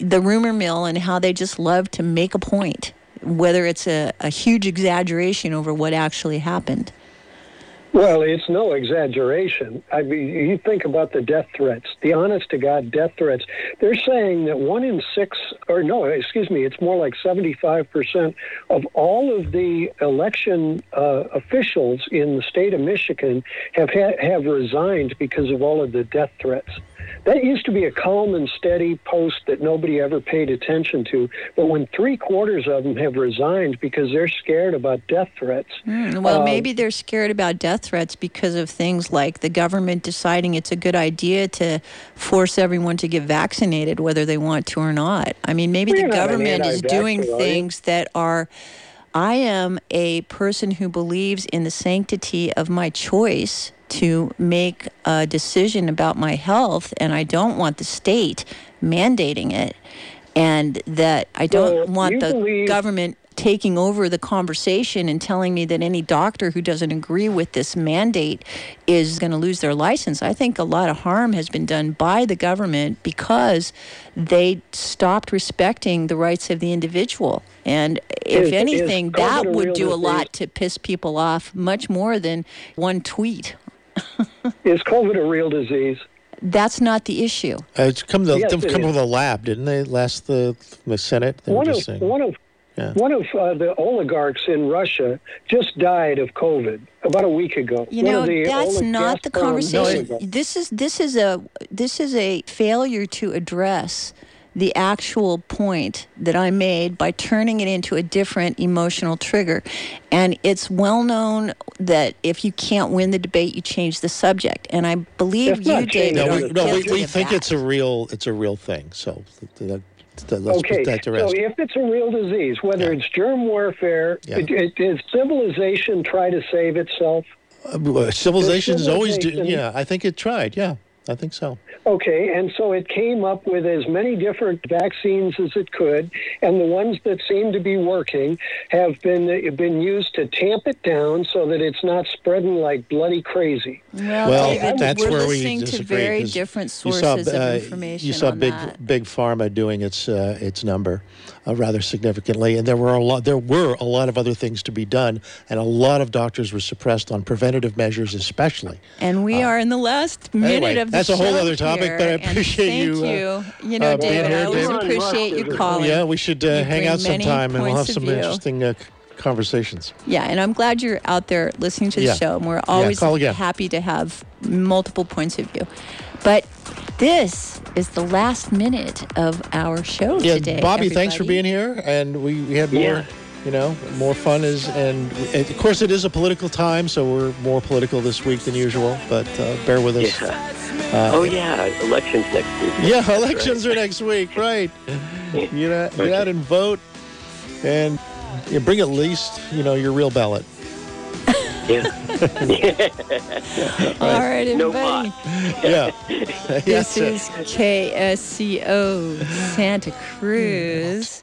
the rumor mill and how they just love to make a point, whether it's a, a huge exaggeration over what actually happened. Well, it's no exaggeration. I mean, you think about the death threats, the honest-to-God death threats. They're saying that one in six, or no, excuse me, it's more like seventy-five percent of all of the election uh, officials in the state of Michigan have ha- have resigned because of all of the death threats. That used to be a calm and steady post that nobody ever paid attention to. But when three quarters of them have resigned because they're scared about death threats. Mm, well, um, maybe they're scared about death threats because of things like the government deciding it's a good idea to force everyone to get vaccinated, whether they want to or not. I mean, maybe the government is doing things that are, I am a person who believes in the sanctity of my choice to make a decision about my health, and I don't want the state mandating it, and that I don't well, want the believe- government taking over the conversation and telling me that any doctor who doesn't agree with this mandate is going to lose their license. I think a lot of harm has been done by the government because they stopped respecting the rights of the individual. And if is, anything, is that would do a lot to piss people off, much more than one tweet. Is COVID a real disease? That's not the issue. Uh, it's come to the, yes, it come from the lab, didn't they? Last the, the Senate. They one, were just of, one of yeah. one of uh, the oligarchs in Russia just died of COVID about a week ago. You one know, the that's olig- not the conversation. No, this is this is a this is a failure to address the actual point that I made by turning it into a different emotional trigger. And it's well known that if you can't win the debate, you change the subject. And I believe that's you, David. No, we, no, we, we think that. it's a real it's a real thing. So that, that, let's okay. put that to rest. So if it's a real disease, whether yeah. it's germ warfare, yeah. it, it, did civilization try to save itself? Uh, well, civilization's civilization. always, do, yeah. I think it tried. Yeah, I think so. Okay, and so it came up with as many different vaccines as it could, and the ones that seem to be working have been been used to tamp it down so that it's not spreading like bloody crazy. Well, well David, that's we're where listening we disagree, to very different sources saw, uh, of information. You saw on big that. big pharma doing its uh, its number uh, rather significantly, and there were a lot there were a lot of other things to be done, and a lot of doctors were suppressed on preventative measures, especially. And we uh, are in the last minute anyway, of the that's show. That's a whole other topic. Here, but I appreciate you. Thank you. Uh, you know, uh, David, I always David. appreciate you calling. Yeah, we should uh, hang out sometime and we'll have some interesting uh, conversations. Yeah, and I'm glad you're out there listening to the yeah. show. And we're always yeah, happy to have multiple points of view. But this is the last minute of our show yeah, today. Bobby, everybody. Thanks for being here. And we, we had more. Yeah. You know, more fun is, and of course it is a political time, so we're more political this week than usual, but uh, bear with us. Yeah. Uh, oh, yeah, elections next week. Yeah, That's elections right. are next week, right. You know, okay. Get out and vote, and you bring at least, you know, your real ballot. Yeah. yeah. All right, everybody. No pot. yeah. This yes, is K S C O Santa Cruz.